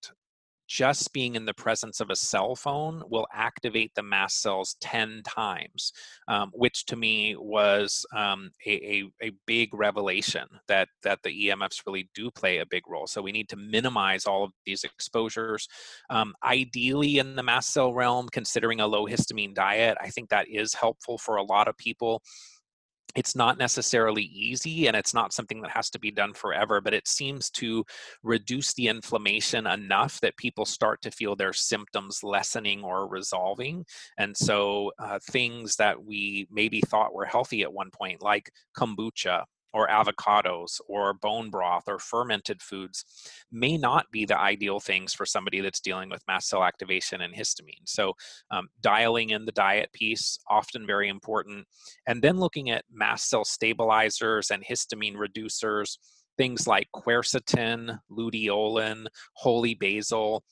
just being in the presence of a cell phone will activate the mast cells ten times, um, which to me was um, a, a, a big revelation that, that the E M Fs really do play a big role. So we need to minimize all of these exposures. Um, ideally in the mast cell realm, considering a low histamine diet, I think that is helpful for a lot of people. It's not necessarily easy, and it's not something that has to be done forever, but it seems to reduce the inflammation enough that people start to feel their symptoms lessening or resolving. And so uh, things that we maybe thought were healthy at one point, like kombucha or avocados or bone broth or fermented foods, may not be the ideal things for somebody that's dealing with mast cell activation and histamine. So um, dialing in the diet piece, often very important. And then looking at mast cell stabilizers and histamine reducers, things like quercetin, luteolin, holy basil.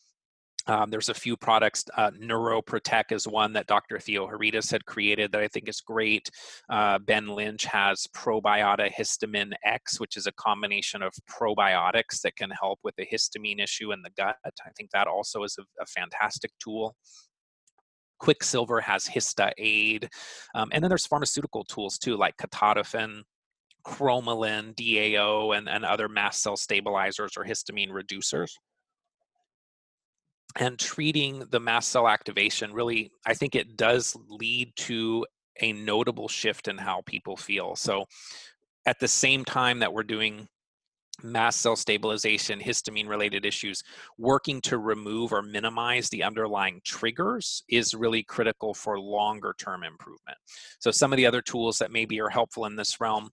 Um, there's a few products, uh, NeuroProtect is one that Doctor Theoharides had created that I think is great. Uh, Ben Lynch has Probiota Histamine X, which is a combination of probiotics that can help with the histamine issue in the gut. I think that also is a, a fantastic tool. Quicksilver has HistaAid. Um, and then there's pharmaceutical tools too, like Ketotifen, Chromalin, D A O, and, and other mast cell stabilizers or histamine reducers. And treating the mast cell activation, really, I think it does lead to a notable shift in how people feel. So at the same time that we're doing mast cell stabilization, histamine-related issues, working to remove or minimize the underlying triggers is really critical for longer-term improvement. So some of the other tools that maybe are helpful in this realm,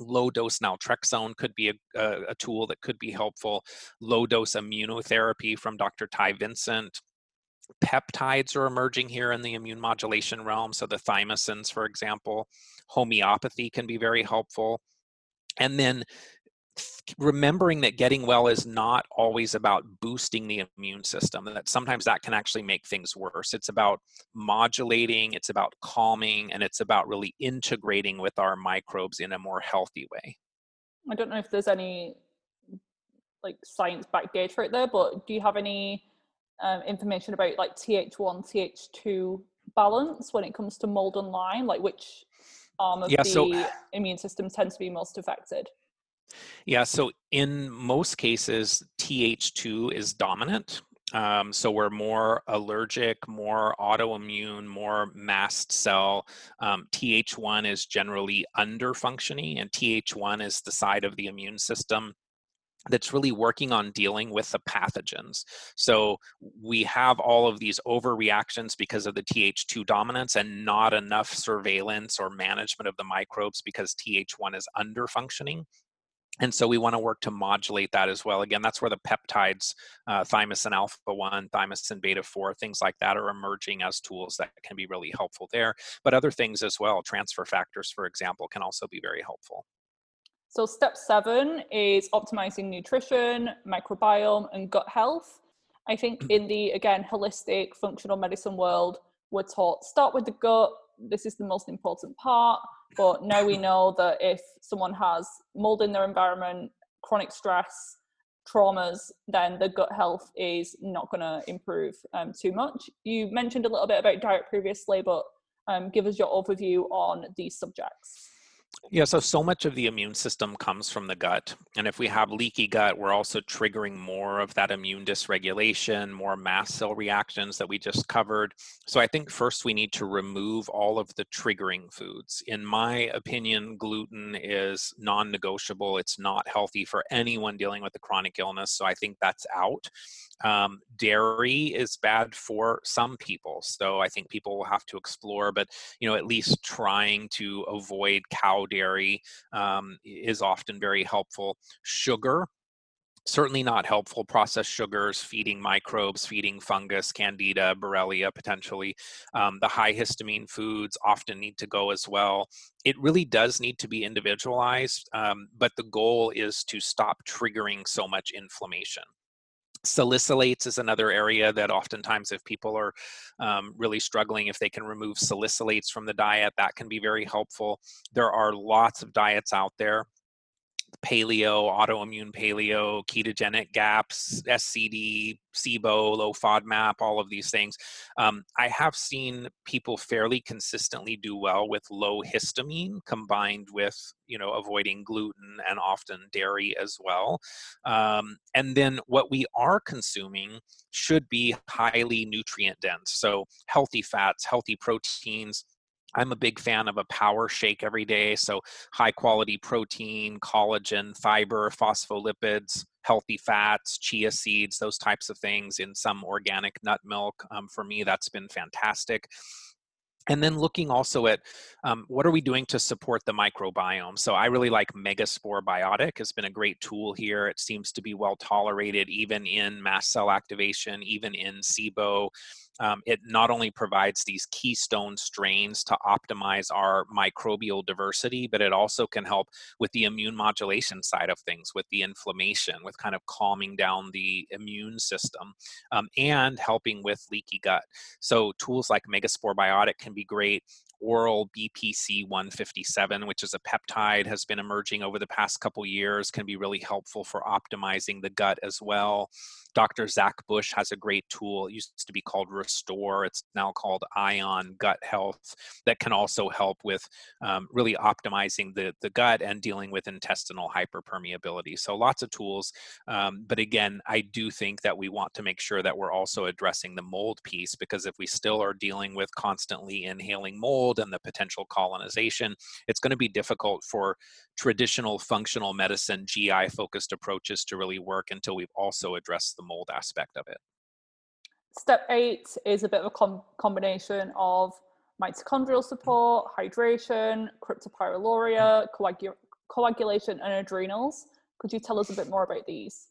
low-dose naltrexone could be a, a, a tool that could be helpful. Low-dose immunotherapy from Doctor Ty Vincent. Peptides are emerging here in the immune modulation realm, so the thymosins, for example. Homeopathy can be very helpful. And then remembering that getting well is not always about boosting the immune system, that sometimes that can actually make things worse. It's about modulating, it's about calming, and it's about really integrating with our microbes in a more healthy way. I don't know if there's any like science-backed data out there, but do you have any um, information about like T H one, T H two balance when it comes to mold and Lyme? Like which arm of yeah, the so... immune system tends to be most affected? Yeah, so in most cases, T H two is dominant. Um, so we're more allergic, more autoimmune, more mast cell. Um, T H one is generally under functioning, and T H one is the side of the immune system that's really working on dealing with the pathogens. So we have all of these overreactions because of the T H two dominance and not enough surveillance or management of the microbes because T H one is under functioning. And so we want to work to modulate that as well. Again, that's where the peptides, uh, thymosin alpha one, thymosin beta four, things like that are emerging as tools that can be really helpful there. But other things as well, transfer factors, for example, can also be very helpful. So step seven is optimizing nutrition, microbiome, and gut health. I think in the, again, holistic functional medicine world, we're taught start with the gut. This is the most important part. But now we know that if someone has mold in their environment, chronic stress, traumas, then the gut health is not going to improve um, too much. You mentioned a little bit about diet previously, but um, give us your overview on these subjects. Yeah, so, so much of the immune system comes from the gut. And if we have leaky gut, we're also triggering more of that immune dysregulation, more mast cell reactions that we just covered. So I think first we need to remove all of the triggering foods. In my opinion, gluten is non-negotiable. It's not healthy for anyone dealing with a chronic illness. So I think that's out. Um, dairy is bad for some people. So I think people will have to explore, but, you know, at least trying to avoid cow dairy um, is often very helpful. Sugar, certainly not helpful. Processed sugars, feeding microbes, feeding fungus, candida, Borrelia, potentially. Um, the high histamine foods often need to go as well. It really does need to be individualized, um, but the goal is to stop triggering so much inflammation. Salicylates is another area that oftentimes if people are um, really struggling, if they can remove salicylates from the diet, that can be very helpful. There are lots of diets out there. Paleo, autoimmune paleo, ketogenic gaps, S C D, SIBO, low FODMAP, all of these things. Um, I have seen people fairly consistently do well with low histamine combined with, you know, avoiding gluten and often dairy as well. Um, and then what we are consuming should be highly nutrient dense. So healthy fats, healthy proteins. I'm a big fan of a power shake every day. So high quality protein, collagen, fiber, phospholipids, healthy fats, chia seeds, those types of things in some organic nut milk. Um, for me, that's been fantastic. And then looking also at um, what are we doing to support the microbiome? So I really like Megaspore Biotic. It's been a great tool here. It seems to be well tolerated even in mast cell activation, even in SIBO. Um, it not only provides these keystone strains to optimize our microbial diversity, but it also can help with the immune modulation side of things, with the inflammation, with kind of calming down the immune system, um, and helping with leaky gut. So tools like Megaspore Biotic can be great. Oral B P C one fifty-seven, which is a peptide, has been emerging over the past couple years, can be really helpful for optimizing the gut as well. Doctor Zach Bush has a great tool. It used to be called Restore. It's now called Ion Gut Health that can also help with um, really optimizing the, the gut and dealing with intestinal hyperpermeability. So lots of tools. Um, but again, I do think that we want to make sure that we're also addressing the mold piece, because if we still are dealing with constantly inhaling mold and the potential colonization, it's going to be difficult for traditional functional medicine, G I focused approaches to really work until we've also addressed the mold aspect of it. Step eight is a bit of a com combination of mitochondrial support, hydration, cryptopyroluria, coagul coagulation and adrenals. Could you tell us a bit more about these?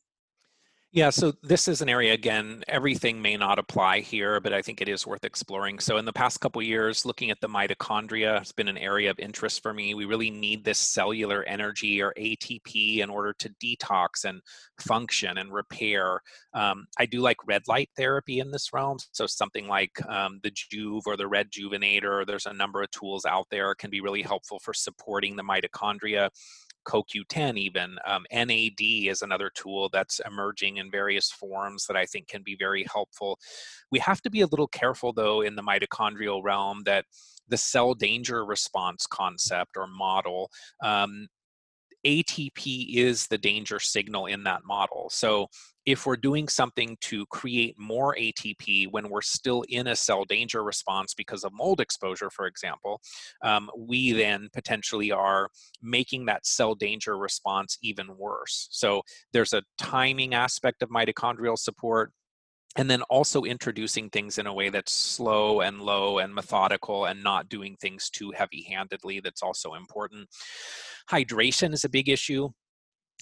Yeah, so this is an area, again, everything may not apply here, but I think it is worth exploring. So in the past couple of years, looking at the mitochondria has been an area of interest for me. We really need this cellular energy, or A T P, in order to detox and function and repair. Um, I do like red light therapy in this realm. So something like um, the Juve or the Red Juvenator, there's a number of tools out there, can be really helpful for supporting the mitochondria. Co Q ten even, um, N A D is another tool that's emerging in various forms that I think can be very helpful. We have to be a little careful though in the mitochondrial realm that the cell danger response concept or model, um, A T P is the danger signal in that model. So if we're doing something to create more A T P when we're still in a cell danger response because of mold exposure, for example, um, we then potentially are making that cell danger response even worse. So there's a timing aspect of mitochondrial support, and then also introducing things in a way that's slow and low and methodical and not doing things too heavy-handedly. That's also important. Hydration is a big issue.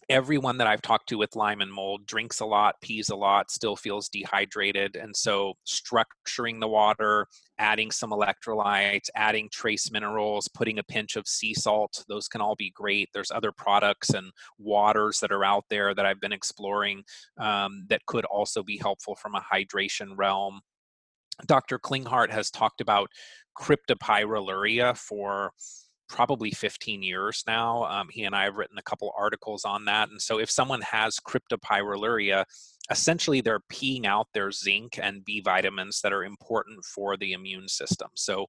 Everyone that I've talked to with Lyme and mold drinks a lot, pees a lot, still feels dehydrated. And so structuring the water, adding some electrolytes, adding trace minerals, putting a pinch of sea salt, those can all be great. There's other products and waters that are out there that I've been exploring um, that could also be helpful from a hydration realm. Doctor Klinghardt has talked about cryptopyroluria for probably fifteen years now. Um, he and I have written a couple articles on that. And so if someone has cryptopyroluria, essentially they're peeing out their zinc and B vitamins that are important for the immune system. So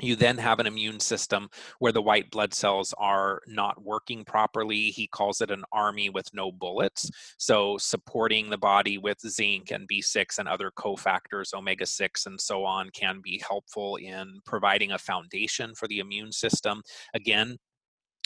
You then have an immune system where the white blood cells are not working properly. He calls it an army with no bullets. So supporting the body with zinc and B six and other cofactors, omega six and so on, can be helpful in providing a foundation for the immune system. Again,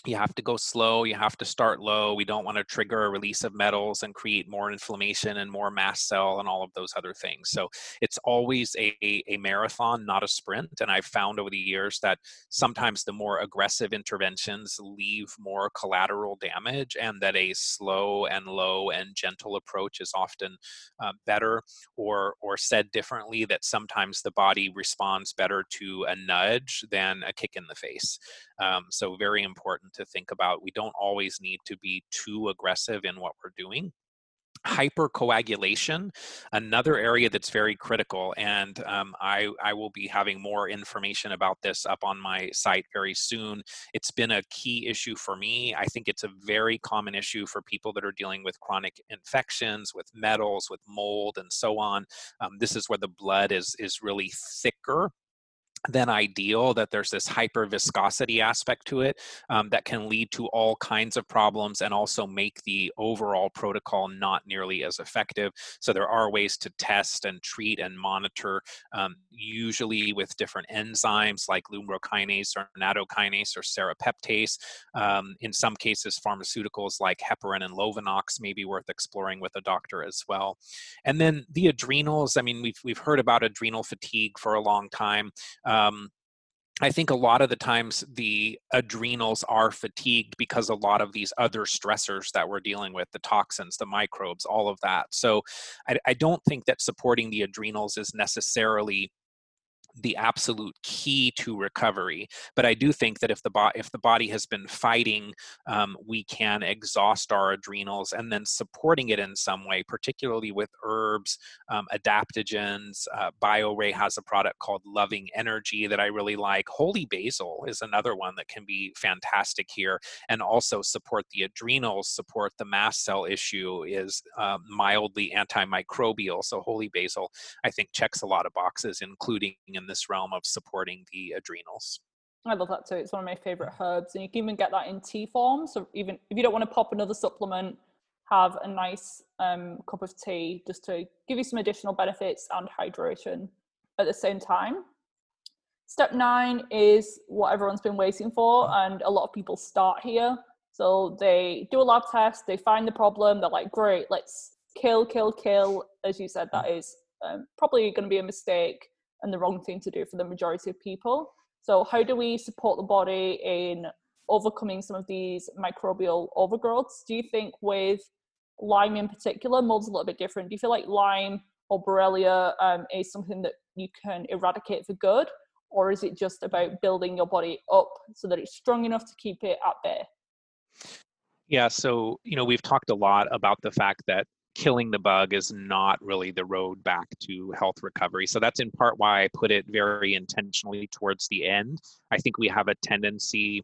you have to go slow. You have to start low. We don't want to trigger a release of metals and create more inflammation and more mast cell and all of those other things. So it's always a, a marathon, not a sprint. And I've found over the years that sometimes the more aggressive interventions leave more collateral damage, and that a slow and low and gentle approach is often uh, better, or, or said differently, that sometimes the body responds better to a nudge than a kick in the face. Um, so very important to think about. We don't always need to be too aggressive in what we're doing. Hypercoagulation, another area that's very critical, and um, I, I will be having more information about this up on my site very soon. It's been a key issue for me. I think it's a very common issue for people that are dealing with chronic infections, with metals, with mold, and so on. Um, this is where the blood is, is really thicker than ideal, that there's this hyperviscosity aspect to it um, that can lead to all kinds of problems and also make the overall protocol not nearly as effective. So there are ways to test and treat and monitor, um, usually with different enzymes like lumbrokinase or natokinase or serapeptase. Um, in some cases, pharmaceuticals like heparin and Lovenox may be worth exploring with a doctor as well. And then the adrenals, I mean, we've, we've heard about adrenal fatigue for a long time. Um, Um, I think a lot of the times the adrenals are fatigued because a lot of these other stressors that we're dealing with, the toxins, the microbes, all of that. So I, I don't think that supporting the adrenals is necessarily the absolute key to recovery. But I do think that if the, bo if the body has been fighting, um, we can exhaust our adrenals, and then supporting it in some way, particularly with herbs, um, adaptogens. Uh, BioRay has a product called Loving Energy that I really like. Holy basil is another one that can be fantastic here, and also support the adrenals, support the mast cell issue, is uh, mildly antimicrobial. So holy basil, I think, checks a lot of boxes, including in in this realm of supporting the adrenals. I love that too. It's one of my favorite herbs, and you can even get that in tea form. So even if you don't want to pop another supplement, have a nice um, cup of tea just to give you some additional benefits and hydration at the same time. Step nine is what everyone's been waiting for, and a lot of people start here. So they do a lab test, they find the problem, they're like, great, let's kill, kill, kill. As you said, that is um, probably going to be a mistake and the wrong thing to do for the majority of people. So how do we support the body in overcoming some of these microbial overgrowths? Do you think with Lyme in particular, mold's a little bit different, do you feel like Lyme or Borrelia um, is something that you can eradicate for good? Or is it just about building your body up so that it's strong enough to keep it at bay? Yeah, so, you know, we've talked a lot about the fact that killing the bug is not really the road back to health recovery. So that's in part why I put it very intentionally towards the end. I think we have a tendency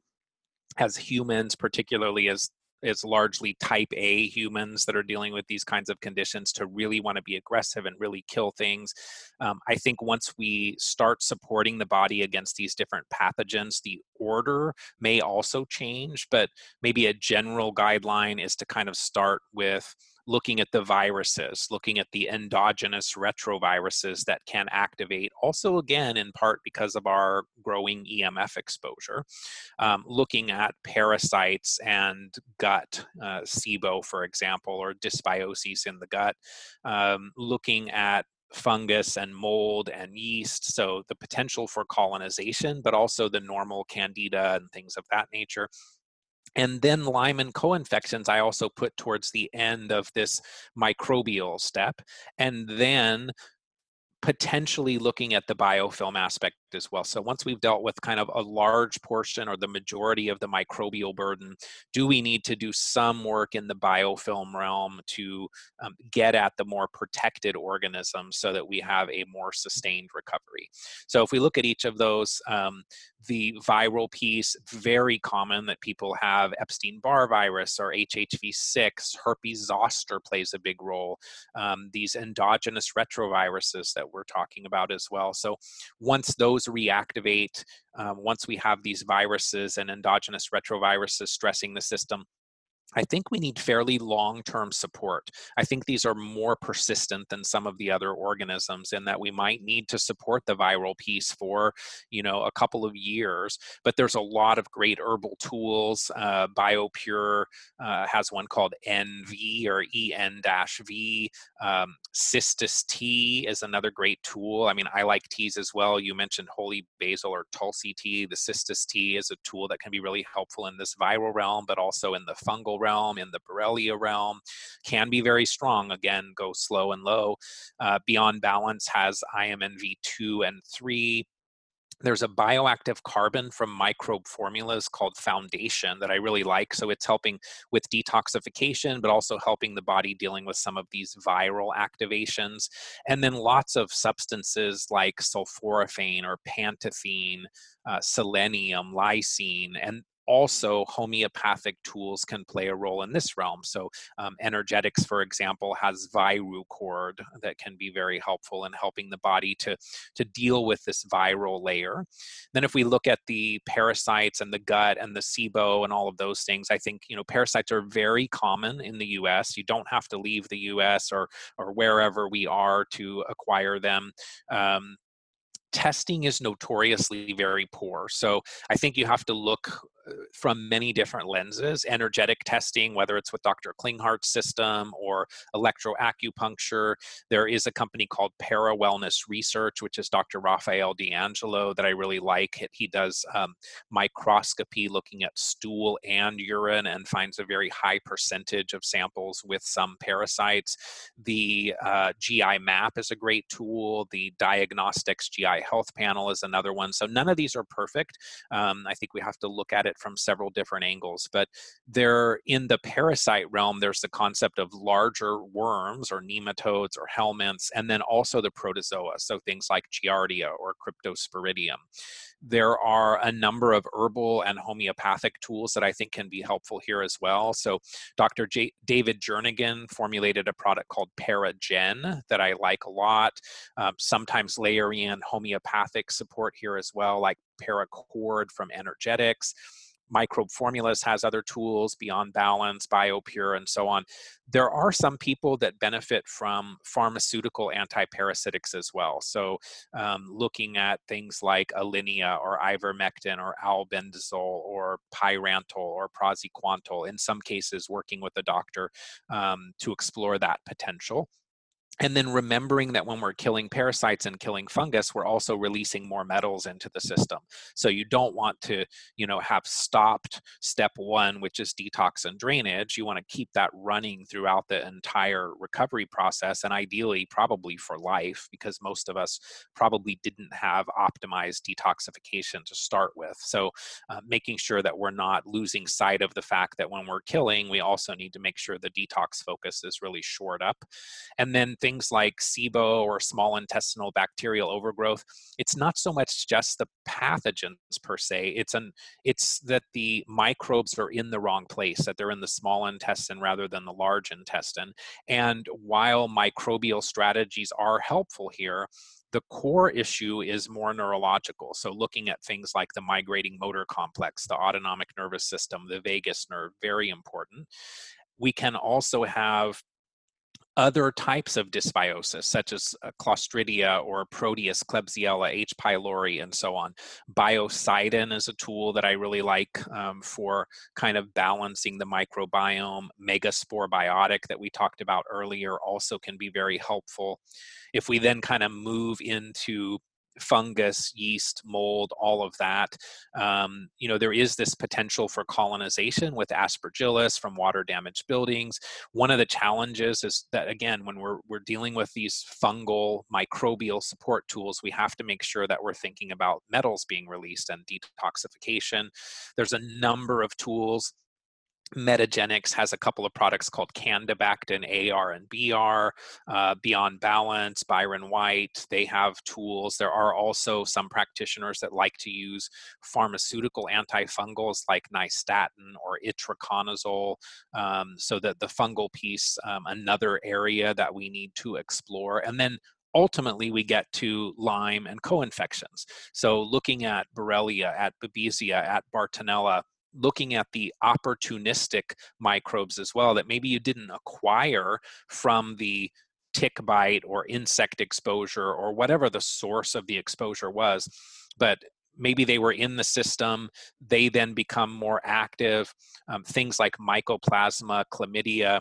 as humans, particularly as It's largely type A humans that are dealing with these kinds of conditions, to really want to be aggressive and really kill things. Um, I think once we start supporting the body against these different pathogens, the order may also change, but maybe a general guideline is to kind of start with looking at the viruses, looking at the endogenous retroviruses that can activate, also again, in part because of our growing E M F exposure, um, looking at parasites and gut, uh, S I B O, for example, or dysbiosis in the gut, um, looking at fungus and mold and yeast, so the potential for colonization, but also the normal candida and things of that nature. And then Lyme and co-infections I also put towards the end of this microbial step, and then potentially looking at the biofilm aspect as well. So once we've dealt with kind of a large portion or the majority of the microbial burden, do we need to do some work in the biofilm realm to um, get at the more protected organisms so that we have a more sustained recovery? So if we look at each of those, um, the viral piece, very common that people have Epstein-Barr virus or H H V six, herpes zoster plays a big role, um, these endogenous retroviruses that we're talking about as well. So once those those reactivate um, once we have these viruses and endogenous retroviruses stressing the system. I think we need fairly long-term support. I think these are more persistent than some of the other organisms in that we might need to support the viral piece for, you know, a couple of years, but there's a lot of great herbal tools. Uh, BioPure uh, has one called N V or E N V. Um, Cistus tea is another great tool. I mean, I like teas as well. You mentioned holy basil or Tulsi tea. The Cistus tea is a tool that can be really helpful in this viral realm, but also in the fungal realm, in the Borrelia realm, can be very strong. Again, go slow and low. Uh, Beyond Balance has I M N V two and three. There's a bioactive carbon from Microbe Formulas called Foundation that I really like. So it's helping with detoxification, but also helping the body dealing with some of these viral activations. And then lots of substances like sulforaphane or pantothene, uh, selenium, lysine, and also, homeopathic tools can play a role in this realm. So um, Energetics, for example, has Virucord that can be very helpful in helping the body to, to deal with this viral layer. Then if we look at the parasites and the gut and the S I B O and all of those things, I think, you know, parasites are very common in the U S. You don't have to leave the U S or, or wherever we are to acquire them. Um, testing is notoriously very poor. So I think you have to look from many different lenses. Energetic testing, whether it's with Doctor Klinghardt's system or electroacupuncture. There is a company called Para Wellness Research, which is Doctor Raphael D'Angelo, that I really like. He does um, microscopy looking at stool and urine and finds a very high percentage of samples with some parasites. The uh, G I map is a great tool. The Diagnostics G I Health Panel is another one. So none of these are perfect. Um, I think we have to look at it from several different angles, but there in the parasite realm, there's the concept of larger worms or nematodes or helminths, and then also the protozoa, so things like Giardia or Cryptosporidium. There are a number of herbal and homeopathic tools that I think can be helpful here as well. So Doctor J- David Jernigan formulated a product called Paragen that I like a lot. Um, sometimes layering in homeopathic support here as well, like Paracord from Energetics. Microbe Formulas has other tools, Beyond Balance, BioPure, and so on. There are some people that benefit from pharmaceutical antiparasitics as well. So um, looking at things like Alinea or ivermectin or albendazole or Pyrantel or praziquantel, in some cases working with a doctor um, to explore that potential. And then remembering that when we're killing parasites and killing fungus, we're also releasing more metals into the system. So you don't want to, you know, have stopped step one, which is detox and drainage. You want to keep that running throughout the entire recovery process, and ideally probably for life, because most of us probably didn't have optimized detoxification to start with. So uh, making sure that we're not losing sight of the fact that when we're killing, we also need to make sure the detox focus is really shored up. And then things like S I B O or small intestinal bacterial overgrowth, it's not so much just the pathogens per se, it's an it's that the microbes are in the wrong place, that they're in the small intestine rather than the large intestine. And while microbial strategies are helpful here, the core issue is more neurological. So looking at things like the migrating motor complex, the autonomic nervous system, the vagus nerve, very important. We can also have other types of dysbiosis, such as Clostridia or Proteus, Klebsiella, H. pylori, and so on. Biocidin is a tool that I really like um, for kind of balancing the microbiome. Megaspore biotic that we talked about earlier also can be very helpful. If we then kind of move into fungus, yeast, mold, all of that. Um, you know, there is this potential for colonization with Aspergillus from water-damaged buildings. One of the challenges is that, again, when we're, we're dealing with these fungal microbial support tools, we have to make sure that we're thinking about metals being released and detoxification. There's a number of tools. Metagenics has a couple of products called Candibactin, A R and B R, uh, Beyond Balance, Byron White, they have tools. There are also some practitioners that like to use pharmaceutical antifungals like nystatin or itraconazole, um, so that the fungal piece, um, another area that we need to explore. And then ultimately we get to Lyme and co-infections. So looking at Borrelia, at Babesia, at Bartonella, looking at the opportunistic microbes as well that maybe you didn't acquire from the tick bite or insect exposure or whatever the source of the exposure was, but maybe they were in the system, they then become more active, um, things like mycoplasma, chlamydia.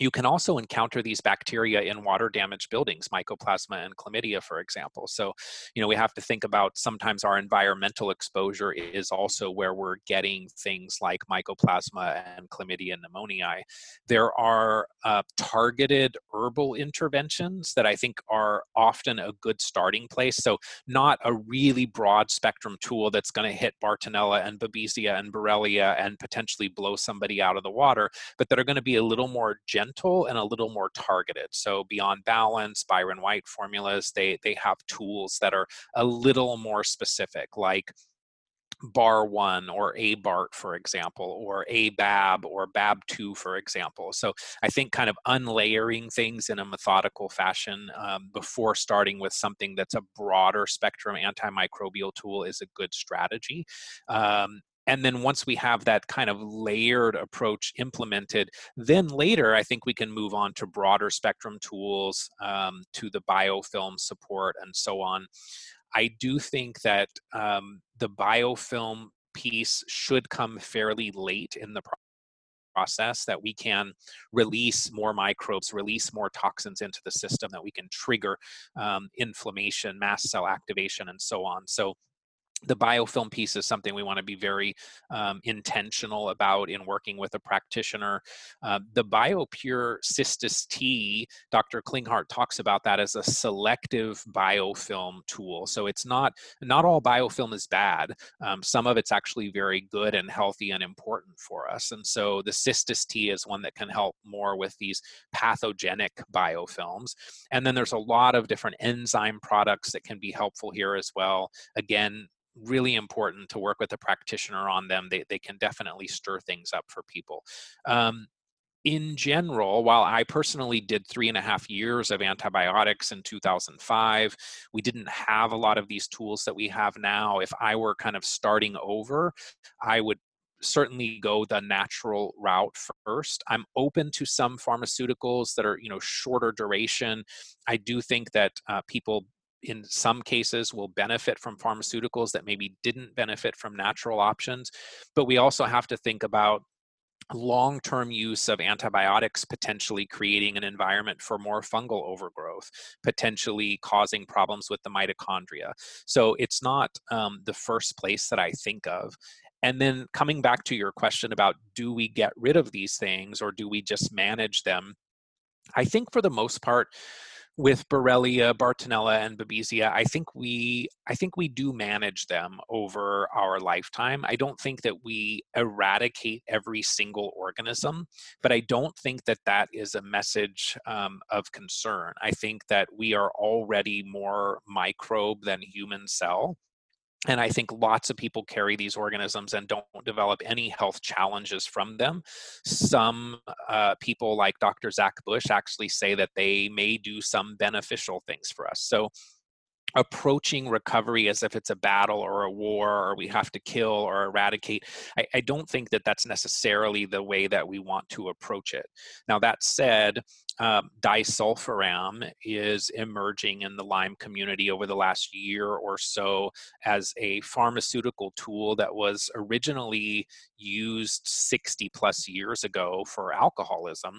You can also encounter these bacteria in water-damaged buildings, mycoplasma and chlamydia, for example. So, you know, we have to think about sometimes our environmental exposure is also where we're getting things like mycoplasma and chlamydia pneumoniae. There are uh, targeted herbal interventions that I think are often a good starting place. So not a really broad spectrum tool that's going to hit Bartonella and Babesia and Borrelia and potentially blow somebody out of the water, but that are going to be a little more general and a little more targeted. So Beyond Balance, Byron White formulas, they, they have tools that are a little more specific, like bar one or A BART, for example, or A BAB or B A B two, for example. So I think kind of unlayering things in a methodical fashion um, before starting with something that's a broader spectrum antimicrobial tool is a good strategy. Um, And then once we have that kind of layered approach implemented, then later I think we can move on to broader spectrum tools, um, to the biofilm support and so on. I do think that um, the biofilm piece should come fairly late in the process. process that we can release more microbes, release more toxins into the system, that we can trigger um, inflammation, mast cell activation, and so on. So the biofilm piece is something we want to be very um, intentional about in working with a practitioner. Uh, the BioPure Cystis T, Doctor Klinghardt talks about that as a selective biofilm tool. So it's not, not all biofilm is bad. Um, some of it's actually very good and healthy and important for us. And so the Cystis T is one that can help more with these pathogenic biofilms. And then there's a lot of different enzyme products that can be helpful here as well. Again, really important to work with a practitioner on them. They, they can definitely stir things up for people. Um, in general, while I personally did three and a half years of antibiotics in two thousand five, we didn't have a lot of these tools that we have now. If I were kind of starting over, I would certainly go the natural route first. I'm open to some pharmaceuticals that are, you know, shorter duration. I do think that uh, people in some cases will benefit from pharmaceuticals that maybe didn't benefit from natural options. But we also have to think about long-term use of antibiotics potentially creating an environment for more fungal overgrowth, potentially causing problems with the mitochondria. So it's not um, the first place that I think of. And then coming back to your question about, do we get rid of these things or do we just manage them? I think for the most part, with Borrelia, Bartonella, and Babesia, I think we I think we do manage them over our lifetime. I don't think that we eradicate every single organism, but I don't think that that is a message um, of concern. I think that we are already more microbe than human cell. And I think lots of people carry these organisms and don't develop any health challenges from them. Some uh, people like Doctor Zach Bush actually say that they may do some beneficial things for us. So approaching recovery as if it's a battle or a war or we have to kill or eradicate, I, I don't think that that's necessarily the way that we want to approach it. Now, that said, Um, disulfiram is emerging in the Lyme community over the last year or so as a pharmaceutical tool that was originally used sixty plus years ago for alcoholism.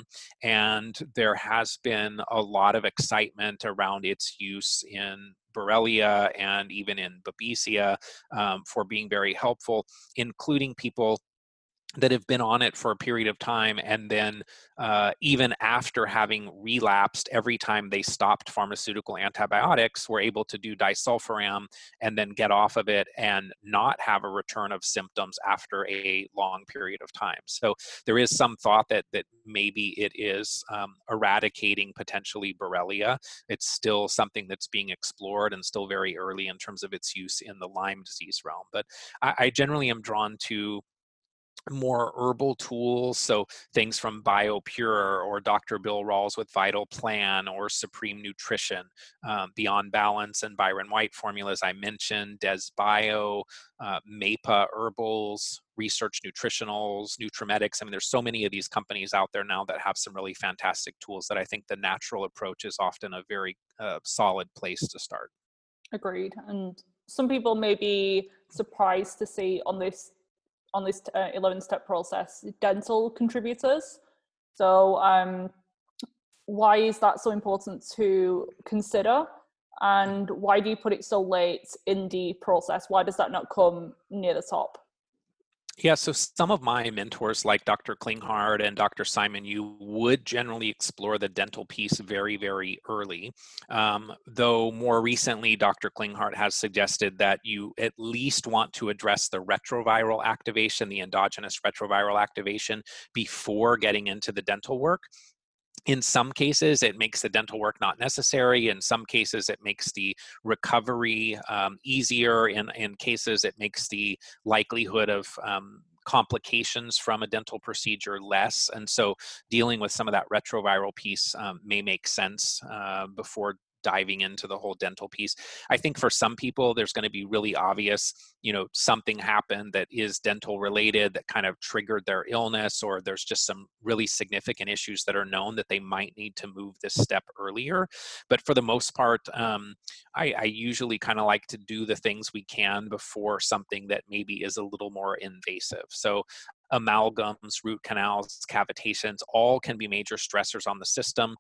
And there has been a lot of excitement around its use in Borrelia and even in Babesia um, for being very helpful, including people that have been on it for a period of time, and then uh, even after having relapsed, every time they stopped pharmaceutical antibiotics, were able to do disulfiram and then get off of it and not have a return of symptoms after a long period of time. So there is some thought that that maybe it is um, eradicating potentially Borrelia. It's still something that's being explored and still very early in terms of its use in the Lyme disease realm. But I, I generally am drawn to more herbal tools, so things from BioPure or Doctor Bill Rawls with Vital Plan or Supreme Nutrition, um, Beyond Balance and Byron White formulas I mentioned, Desbio, uh, M A P A Herbals, Research Nutritionals, Nutramedics. I mean, there's so many of these companies out there now that have some really fantastic tools that I think the natural approach is often a very uh, solid place to start. Agreed. And some people may be surprised to see on this on this uh, eleven-step process, dental contributors. So um, why is that so important to consider? And why do you put it so late in the process? Why does that not come near the top? Yeah, so some of my mentors like Doctor Klinghardt and Doctor Simon Yu would generally explore the dental piece very, very early, um, though more recently Doctor Klinghardt has suggested that you at least want to address the retroviral activation, the endogenous retroviral activation, before getting into the dental work. In some cases, it makes the dental work not necessary. In some cases, it makes the recovery um, easier. In, in cases, it makes the likelihood of um, complications from a dental procedure less. And so dealing with some of that retroviral piece um, may make sense uh, before diving into the whole dental piece. I think for some people, there's going to be really obvious, you know, something happened that is dental related that kind of triggered their illness, or there's just some really significant issues that are known that they might need to move this step earlier. But for the most part, um, I, I usually kind of like to do the things we can before something that maybe is a little more invasive. So amalgams, root canals, cavitations, all can be major stressors on the system.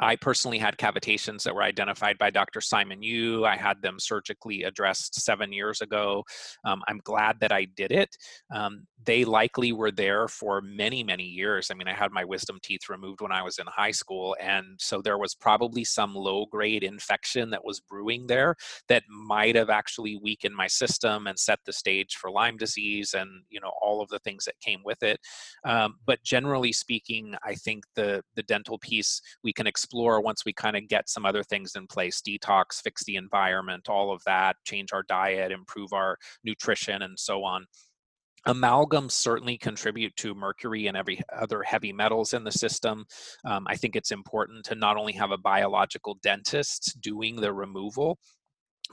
I personally had cavitations that were identified by Doctor Simon Yu. I had them surgically addressed seven years ago. Um, I'm glad that I did it. Um, they likely were there for many, many years. I mean, I had my wisdom teeth removed when I was in high school. And so there was probably some low-grade infection that was brewing there that might have actually weakened my system and set the stage for Lyme disease and, you know, all of the things that came with it. Um, but generally speaking, I think the, the dental piece we can explore Explore once we kind of get some other things in place, detox, fix the environment, all of that, change our diet, improve our nutrition, and so on. Amalgams certainly contribute to mercury and every other heavy metals in the system. Um, I think it's important to not only have a biological dentist doing the removal,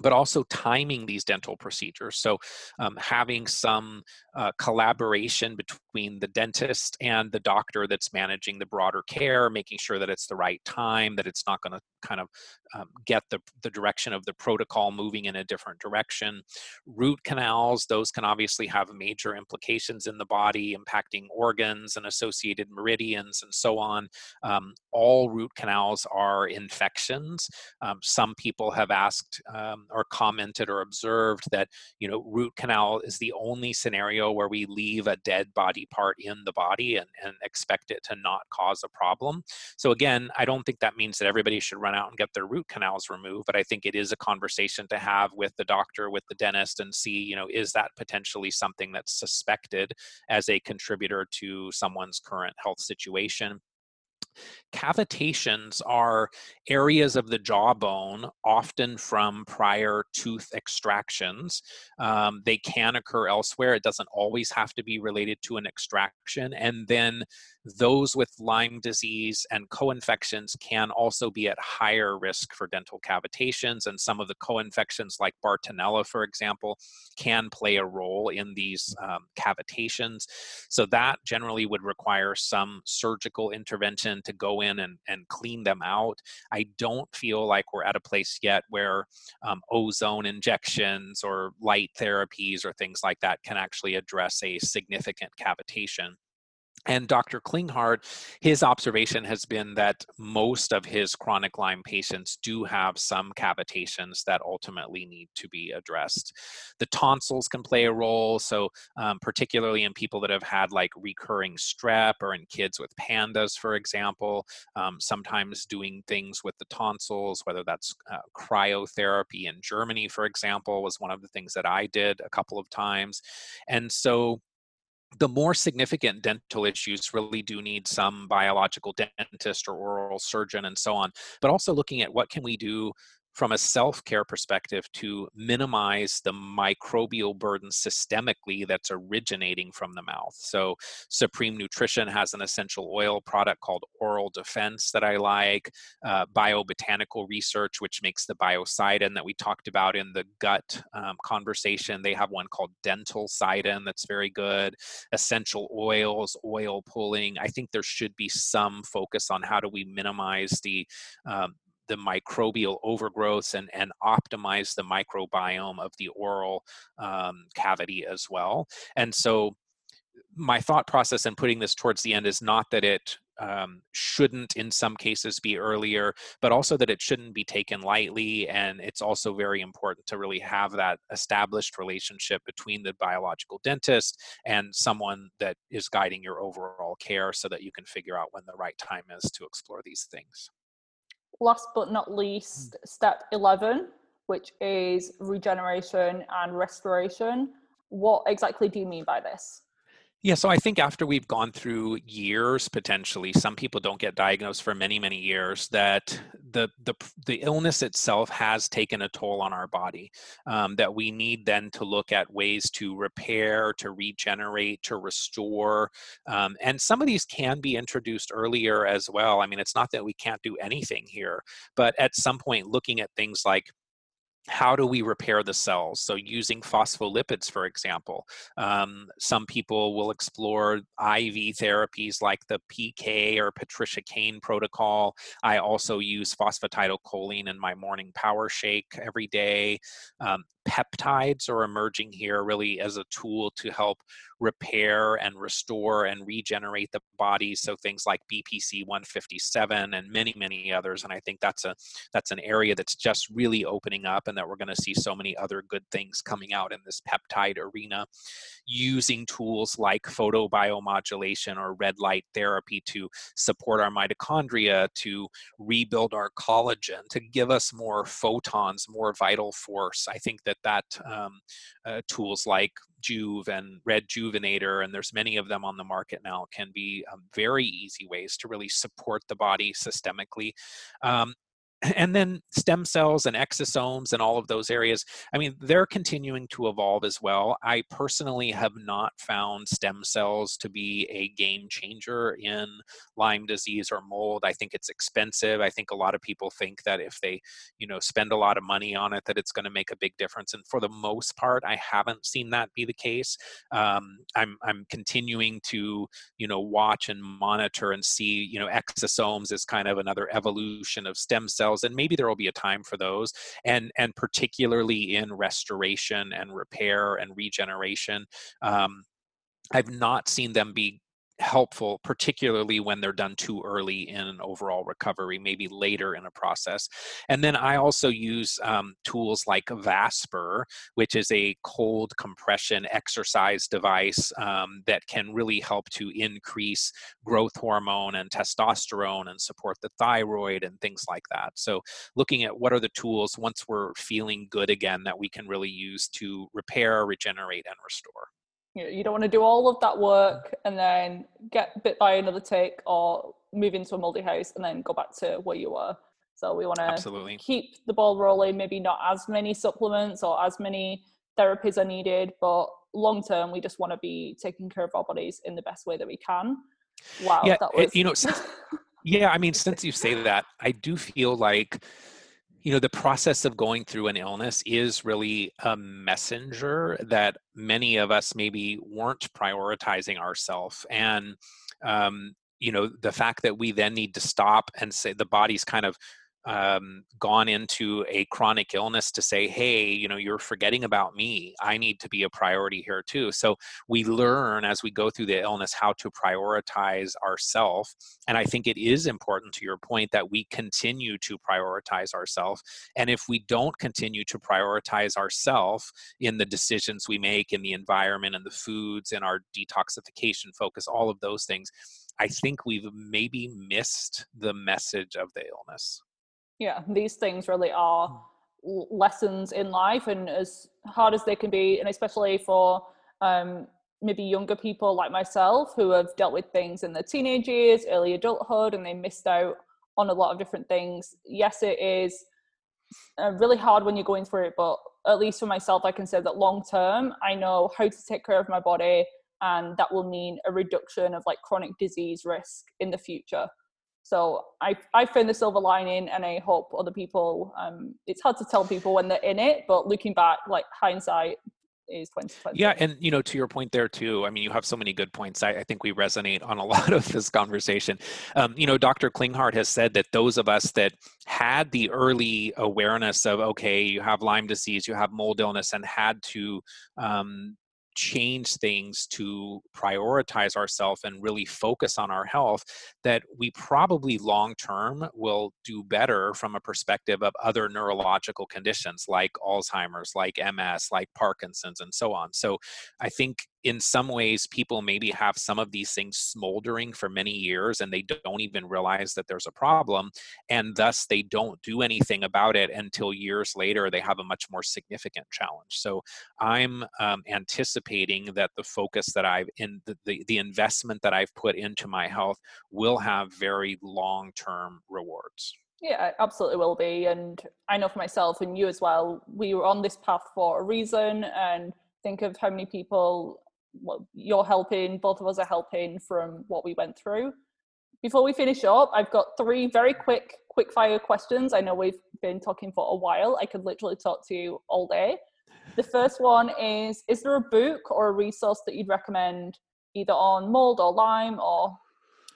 but also timing these dental procedures. So um, having some uh, collaboration between the dentist and the doctor that's managing the broader care, making sure that it's the right time, that it's not going to kind of um, get the, the direction of the protocol moving in a different direction. Root canals, those can obviously have major implications in the body, impacting organs and associated meridians and so on. Um, all root canals are infections. Um, some people have asked um, or commented or observed that, you know, root canal is the only scenario where we leave a dead body part in the body and, and expect it to not cause a problem. So again, I don't think that means that everybody should run out and get their root canals removed, but I think it is a conversation to have with the doctor, with the dentist, and see, you know, is that potentially something that's suspected as a contributor to someone's current health situation. Cavitations are areas of the jawbone, often from prior tooth extractions. Um, they can occur elsewhere. It doesn't always have to be related to an extraction. And then those with Lyme disease and co-infections can also be at higher risk for dental cavitations. And some of the co-infections, like Bartonella, for example, can play a role in these um, cavitations. So that generally would require some surgical intervention to go in and, and clean them out. I don't feel like we're at a place yet where um, ozone injections or light therapies or things like that can actually address a significant cavitation. And Doctor Klinghardt, his observation has been that most of his chronic Lyme patients do have some cavitations that ultimately need to be addressed. The tonsils can play a role, so um, particularly in people that have had like recurring strep or in kids with pandas, for example, um, sometimes doing things with the tonsils, whether that's uh, cryotherapy in Germany, for example, was one of the things that I did a couple of times. And so the more significant dental issues really do need some biological dentist or oral surgeon and so on, but also looking at what can we do from a self-care perspective to minimize the microbial burden systemically that's originating from the mouth. So Supreme Nutrition has an essential oil product called Oral Defense that I like, uh, Biobotanical Research, which makes the biocidin that we talked about in the gut um, conversation. They have one called Dental Cidin that's very good, essential oils, oil pulling. I think there should be some focus on how do we minimize the um, the microbial overgrowths and, and optimize the microbiome of the oral um, cavity as well. And so my thought process in putting this towards the end is not that it um, shouldn't in some cases be earlier, but also that it shouldn't be taken lightly. And it's also very important to really have that established relationship between the biological dentist and someone that is guiding your overall care so that you can figure out when the right time is to explore these things. Last but not least, step eleven, which is regeneration and restoration. What exactly do you mean by this? Yeah, so I think after we've gone through years, potentially, some people don't get diagnosed for many, many years, that the the, the illness itself has taken a toll on our body, um, that we need then to look at ways to repair, to regenerate, to restore. Um, and some of these can be introduced earlier as well. I mean, it's not that we can't do anything here, but at some point looking at things like, how do we repair the cells? So using phospholipids, for example, um, some people will explore I V therapies like the P K or Patricia Kane protocol. I also use phosphatidylcholine in my morning power shake every day. Um, peptides are emerging here really as a tool to help repair and restore and regenerate the body. So things like B P C one fifty-seven and many, many others. And I think that's a that's an area that's just really opening up and that we're going to see so many other good things coming out in this peptide arena, using tools like photobiomodulation or red light therapy to support our mitochondria, to rebuild our collagen, to give us more photons, more vital force. I think that that um, uh, tools like Juve and Rejuvenator, and there's many of them on the market now, can be um, very easy ways to really support the body systemically. Um, and then stem cells and exosomes and all of those areas, I mean, they're continuing to evolve as well. I personally have not found stem cells to be a game changer in Lyme disease or mold. I think it's expensive. I think a lot of people think that if they, you know, spend a lot of money on it, that it's going to make a big difference. And for the most part, I haven't seen that be the case. Um, I'm, I'm continuing to, you know, watch and monitor and see, you know, exosomes is kind of another evolution of stem cells. And maybe there will be a time for those, and and particularly in restoration and repair and regeneration, um, I've not seen them be helpful, particularly when they're done too early in an overall recovery, maybe later in a process. And then I also use um, tools like Vasper, which is a cold compression exercise device um, that can really help to increase growth hormone and testosterone and support the thyroid and things like that. So looking at what are the tools once we're feeling good again that we can really use to repair, regenerate, and restore. You don't want to do all of that work and then get bit by another tick or move into a moldy house and then go back to where you were. So we want to Absolutely. Keep the ball rolling. Maybe not as many supplements or as many therapies are needed, but long term, we just want to be taking care of our bodies in the best way that we can. Wow. Yeah, that was... you know, since, yeah, I mean, since you say that, I do feel like, you know, the process of going through an illness is really a messenger that many of us maybe weren't prioritizing ourselves. And, um, you know, the fact that we then need to stop and say the body's kind of um, gone into a chronic illness to say, hey, you know, you're forgetting about me. I need to be a priority here too. So we learn as we go through the illness how to prioritize ourselves. And I think it is important to your point that we continue to prioritize ourselves. And if we don't continue to prioritize ourselves in the decisions we make, in the environment and the foods and our detoxification focus, all of those things, I think we've maybe missed the message of the illness. Yeah, these things really are lessons in life, and as hard as they can be, and especially for um, maybe younger people like myself who have dealt with things in their teenage years, early adulthood, and they missed out on a lot of different things. Yes, it is uh, really hard when you're going through it, but at least for myself, I can say that long term, I know how to take care of my body, and that will mean a reduction of like chronic disease risk in the future. So I, I found the silver lining, and I hope other people, um, it's hard to tell people when they're in it, but looking back, like hindsight is twenty twenty. Yeah. And, you know, to your point there too, I mean, you have so many good points. I, I think we resonate on a lot of this conversation. Um, you know, Doctor Klinghardt has said that those of us that had the early awareness of, okay, you have Lyme disease, you have mold illness, and had to, um, change things to prioritize ourselves and really focus on our health, that we probably long-term will do better from a perspective of other neurological conditions like Alzheimer's, like M S, like Parkinson's, and so on. So I think in some ways, people maybe have some of these things smoldering for many years, and they don't even realize that there's a problem, and thus they don't do anything about it until years later, they have a much more significant challenge. So I'm um, anticipating that the focus that I've in the, the, the investment that I've put into my health will have very long-term rewards. Yeah, it absolutely will be. And I know for myself and you as well, we were on this path for a reason, and think of how many people Well, you're helping, both of us are helping from what we went through. Before we finish up, I've got three very quick, quick fire questions. I know we've been talking for a while. I could literally talk to you all day. The first one is, is there a book or a resource that you'd recommend either on mold or Lyme or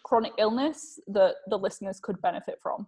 chronic illness that the listeners could benefit from?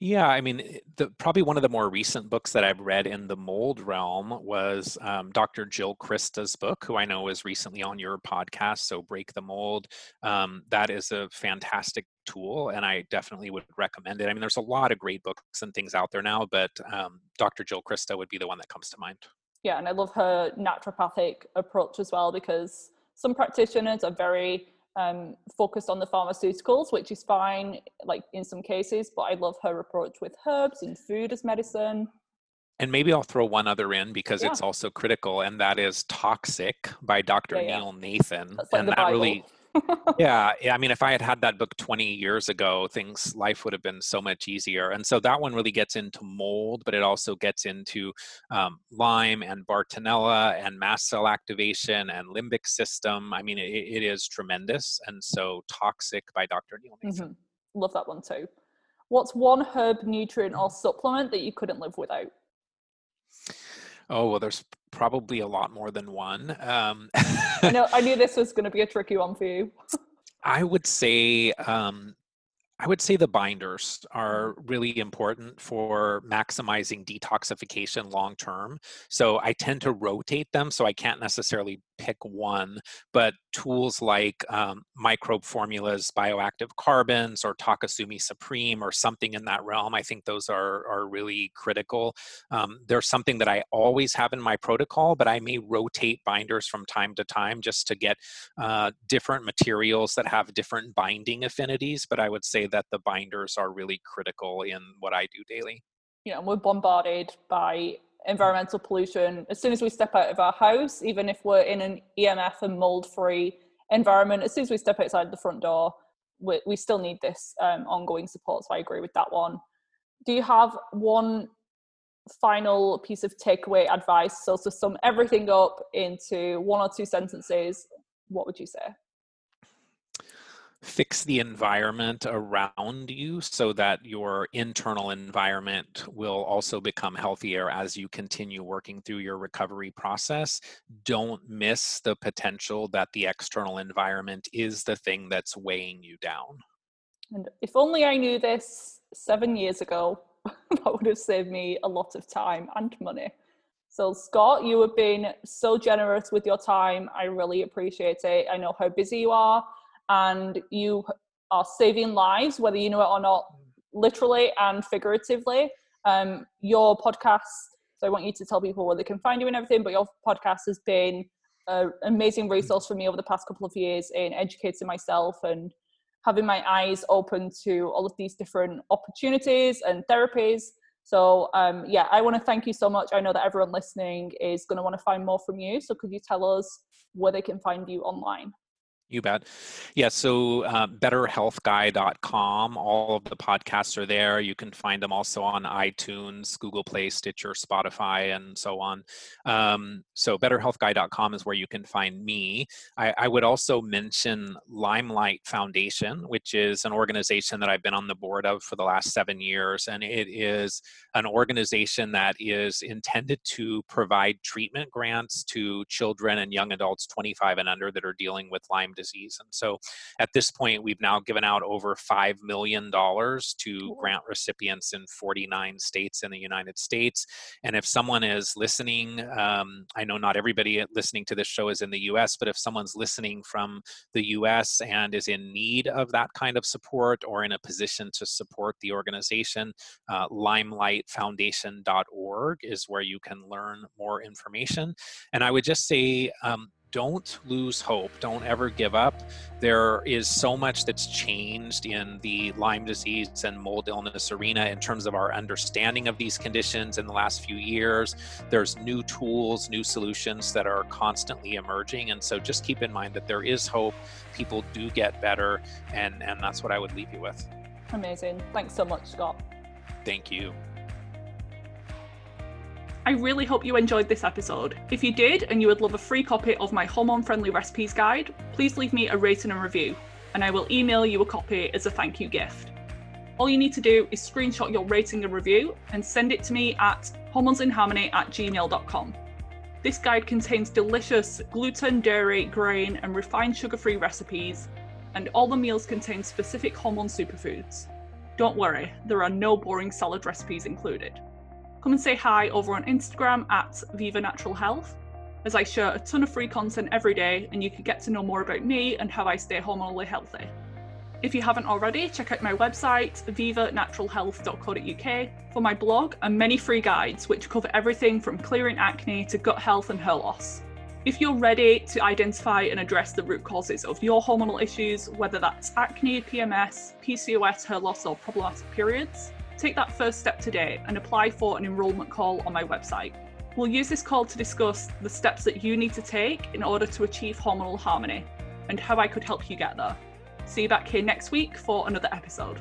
Yeah, I mean, the, probably one of the more recent books that I've read in the mold realm was um, Doctor Jill Crista's book, who I know was recently on your podcast, so Break the Mold. Um, that is a fantastic tool, and I definitely would recommend it. I mean, there's a lot of great books and things out there now, but um, Doctor Jill Crista would be the one that comes to mind. Yeah, and I love her naturopathic approach as well, because some practitioners are very Um, focused on the pharmaceuticals, which is fine, like in some cases, but I love her approach with herbs and food as medicine. And maybe I'll throw one other in because yeah. it's also critical, and that is Toxic by Doctor Yeah, Neil yeah. Nathan. That's like and the that Bible. really yeah, I mean, if I had had that book twenty years ago, things, life would have been so much easier. And so that one really gets into mold, but it also gets into um, Lyme and Bartonella and mast cell activation and limbic system. I mean, it, it is tremendous. And so Toxic by Doctor Neil Nathan. Mm-hmm. Love that one too. What's one herb, nutrient, or supplement that you couldn't live without? Oh, well, there's probably a lot more than one. Um, I know, I knew this was going to be a tricky one for you. I would say, um, I would say the binders are really important for maximizing detoxification long-term. So I tend to rotate them, so I can't necessarily pick one, but tools like um, Microbe Formulas, Bioactive Carbons, or Takasumi Supreme, or something in that realm. I think those are, are really critical. Um, they're something that I always have in my protocol, but I may rotate binders from time to time just to get uh, different materials that have different binding affinities. But I would say that the binders are really critical in what I do daily. You know, we're bombarded by environmental pollution. As soon as we step out of our house, even if we're in an E M F and mold-free environment, as soon as we step outside the front door, we, we still need this um, ongoing support. So I agree with that one. Do you have one final piece of takeaway advice? So to sum everything up into one or two sentences, what would you say? Fix the environment around you so that your internal environment will also become healthier as you continue working through your recovery process. Don't miss the potential that the external environment is the thing that's weighing you down. And if only I knew this seven years ago, that would have saved me a lot of time and money. So Scott, you have been so generous with your time. I really appreciate it. I know how busy you are, and you are saving lives, whether you know it or not, literally and figuratively. Um, your podcast, so I want you to tell people where they can find you and everything, but your podcast has been an amazing resource for me over the past couple of years in educating myself and having my eyes open to all of these different opportunities and therapies. So um, yeah, I want to thank you so much. I know that everyone listening is going to want to find more from you. So could you tell us where they can find you online? You bet. Yeah, so uh, better health guy dot com, all of the podcasts are there. You can find them also on iTunes, Google Play, Stitcher, Spotify, and so on. Um, so better health guy dot com is where you can find me. I, I would also mention Limelight Foundation, which is an organization that I've been on the board of for the last seven years. And it is an organization that is intended to provide treatment grants to children and young adults twenty-five and under that are dealing with Lyme disease. And so at this point, we've now given out over five million dollars to grant recipients in forty-nine states in the United States. And if someone is listening, um, I know not everybody listening to this show is in the U S, but if someone's listening from the U S and is in need of that kind of support or in a position to support the organization, uh, limelight foundation dot org is where you can learn more information. And I would just say, um, don't lose hope. Don't ever give up. There is so much that's changed in the Lyme disease and mold illness arena in terms of our understanding of these conditions in the last few years. There's new tools, new solutions that are constantly emerging. And so just keep in mind that there is hope. People do get better. And, and that's what I would leave you with. Amazing. Thanks so much, Scott. Thank you. I really hope you enjoyed this episode. If you did and you would love a free copy of my hormone-friendly recipes guide, please leave me a rating and review, and I will email you a copy as a thank you gift. All you need to do is screenshot your rating and review and send it to me at hormones in harmony at gmail dot com. This guide contains delicious gluten, dairy, grain, and refined sugar-free recipes, and all the meals contain specific hormone superfoods. Don't worry, there are no boring salad recipes included. Come and say hi over on Instagram at Viva Natural Health, as I share a ton of free content every day and you can get to know more about me and how I stay hormonally healthy. If you haven't already, check out my website, viva natural health dot co dot uk, for my blog and many free guides which cover everything from clearing acne to gut health and hair loss. If you're ready to identify and address the root causes of your hormonal issues, whether that's acne, P M S, P C O S, hair loss, or problematic periods, take that first step today and apply for an enrollment call on my website. We'll use this call to discuss the steps that you need to take in order to achieve hormonal harmony and how I could help you get there. See you back here next week for another episode.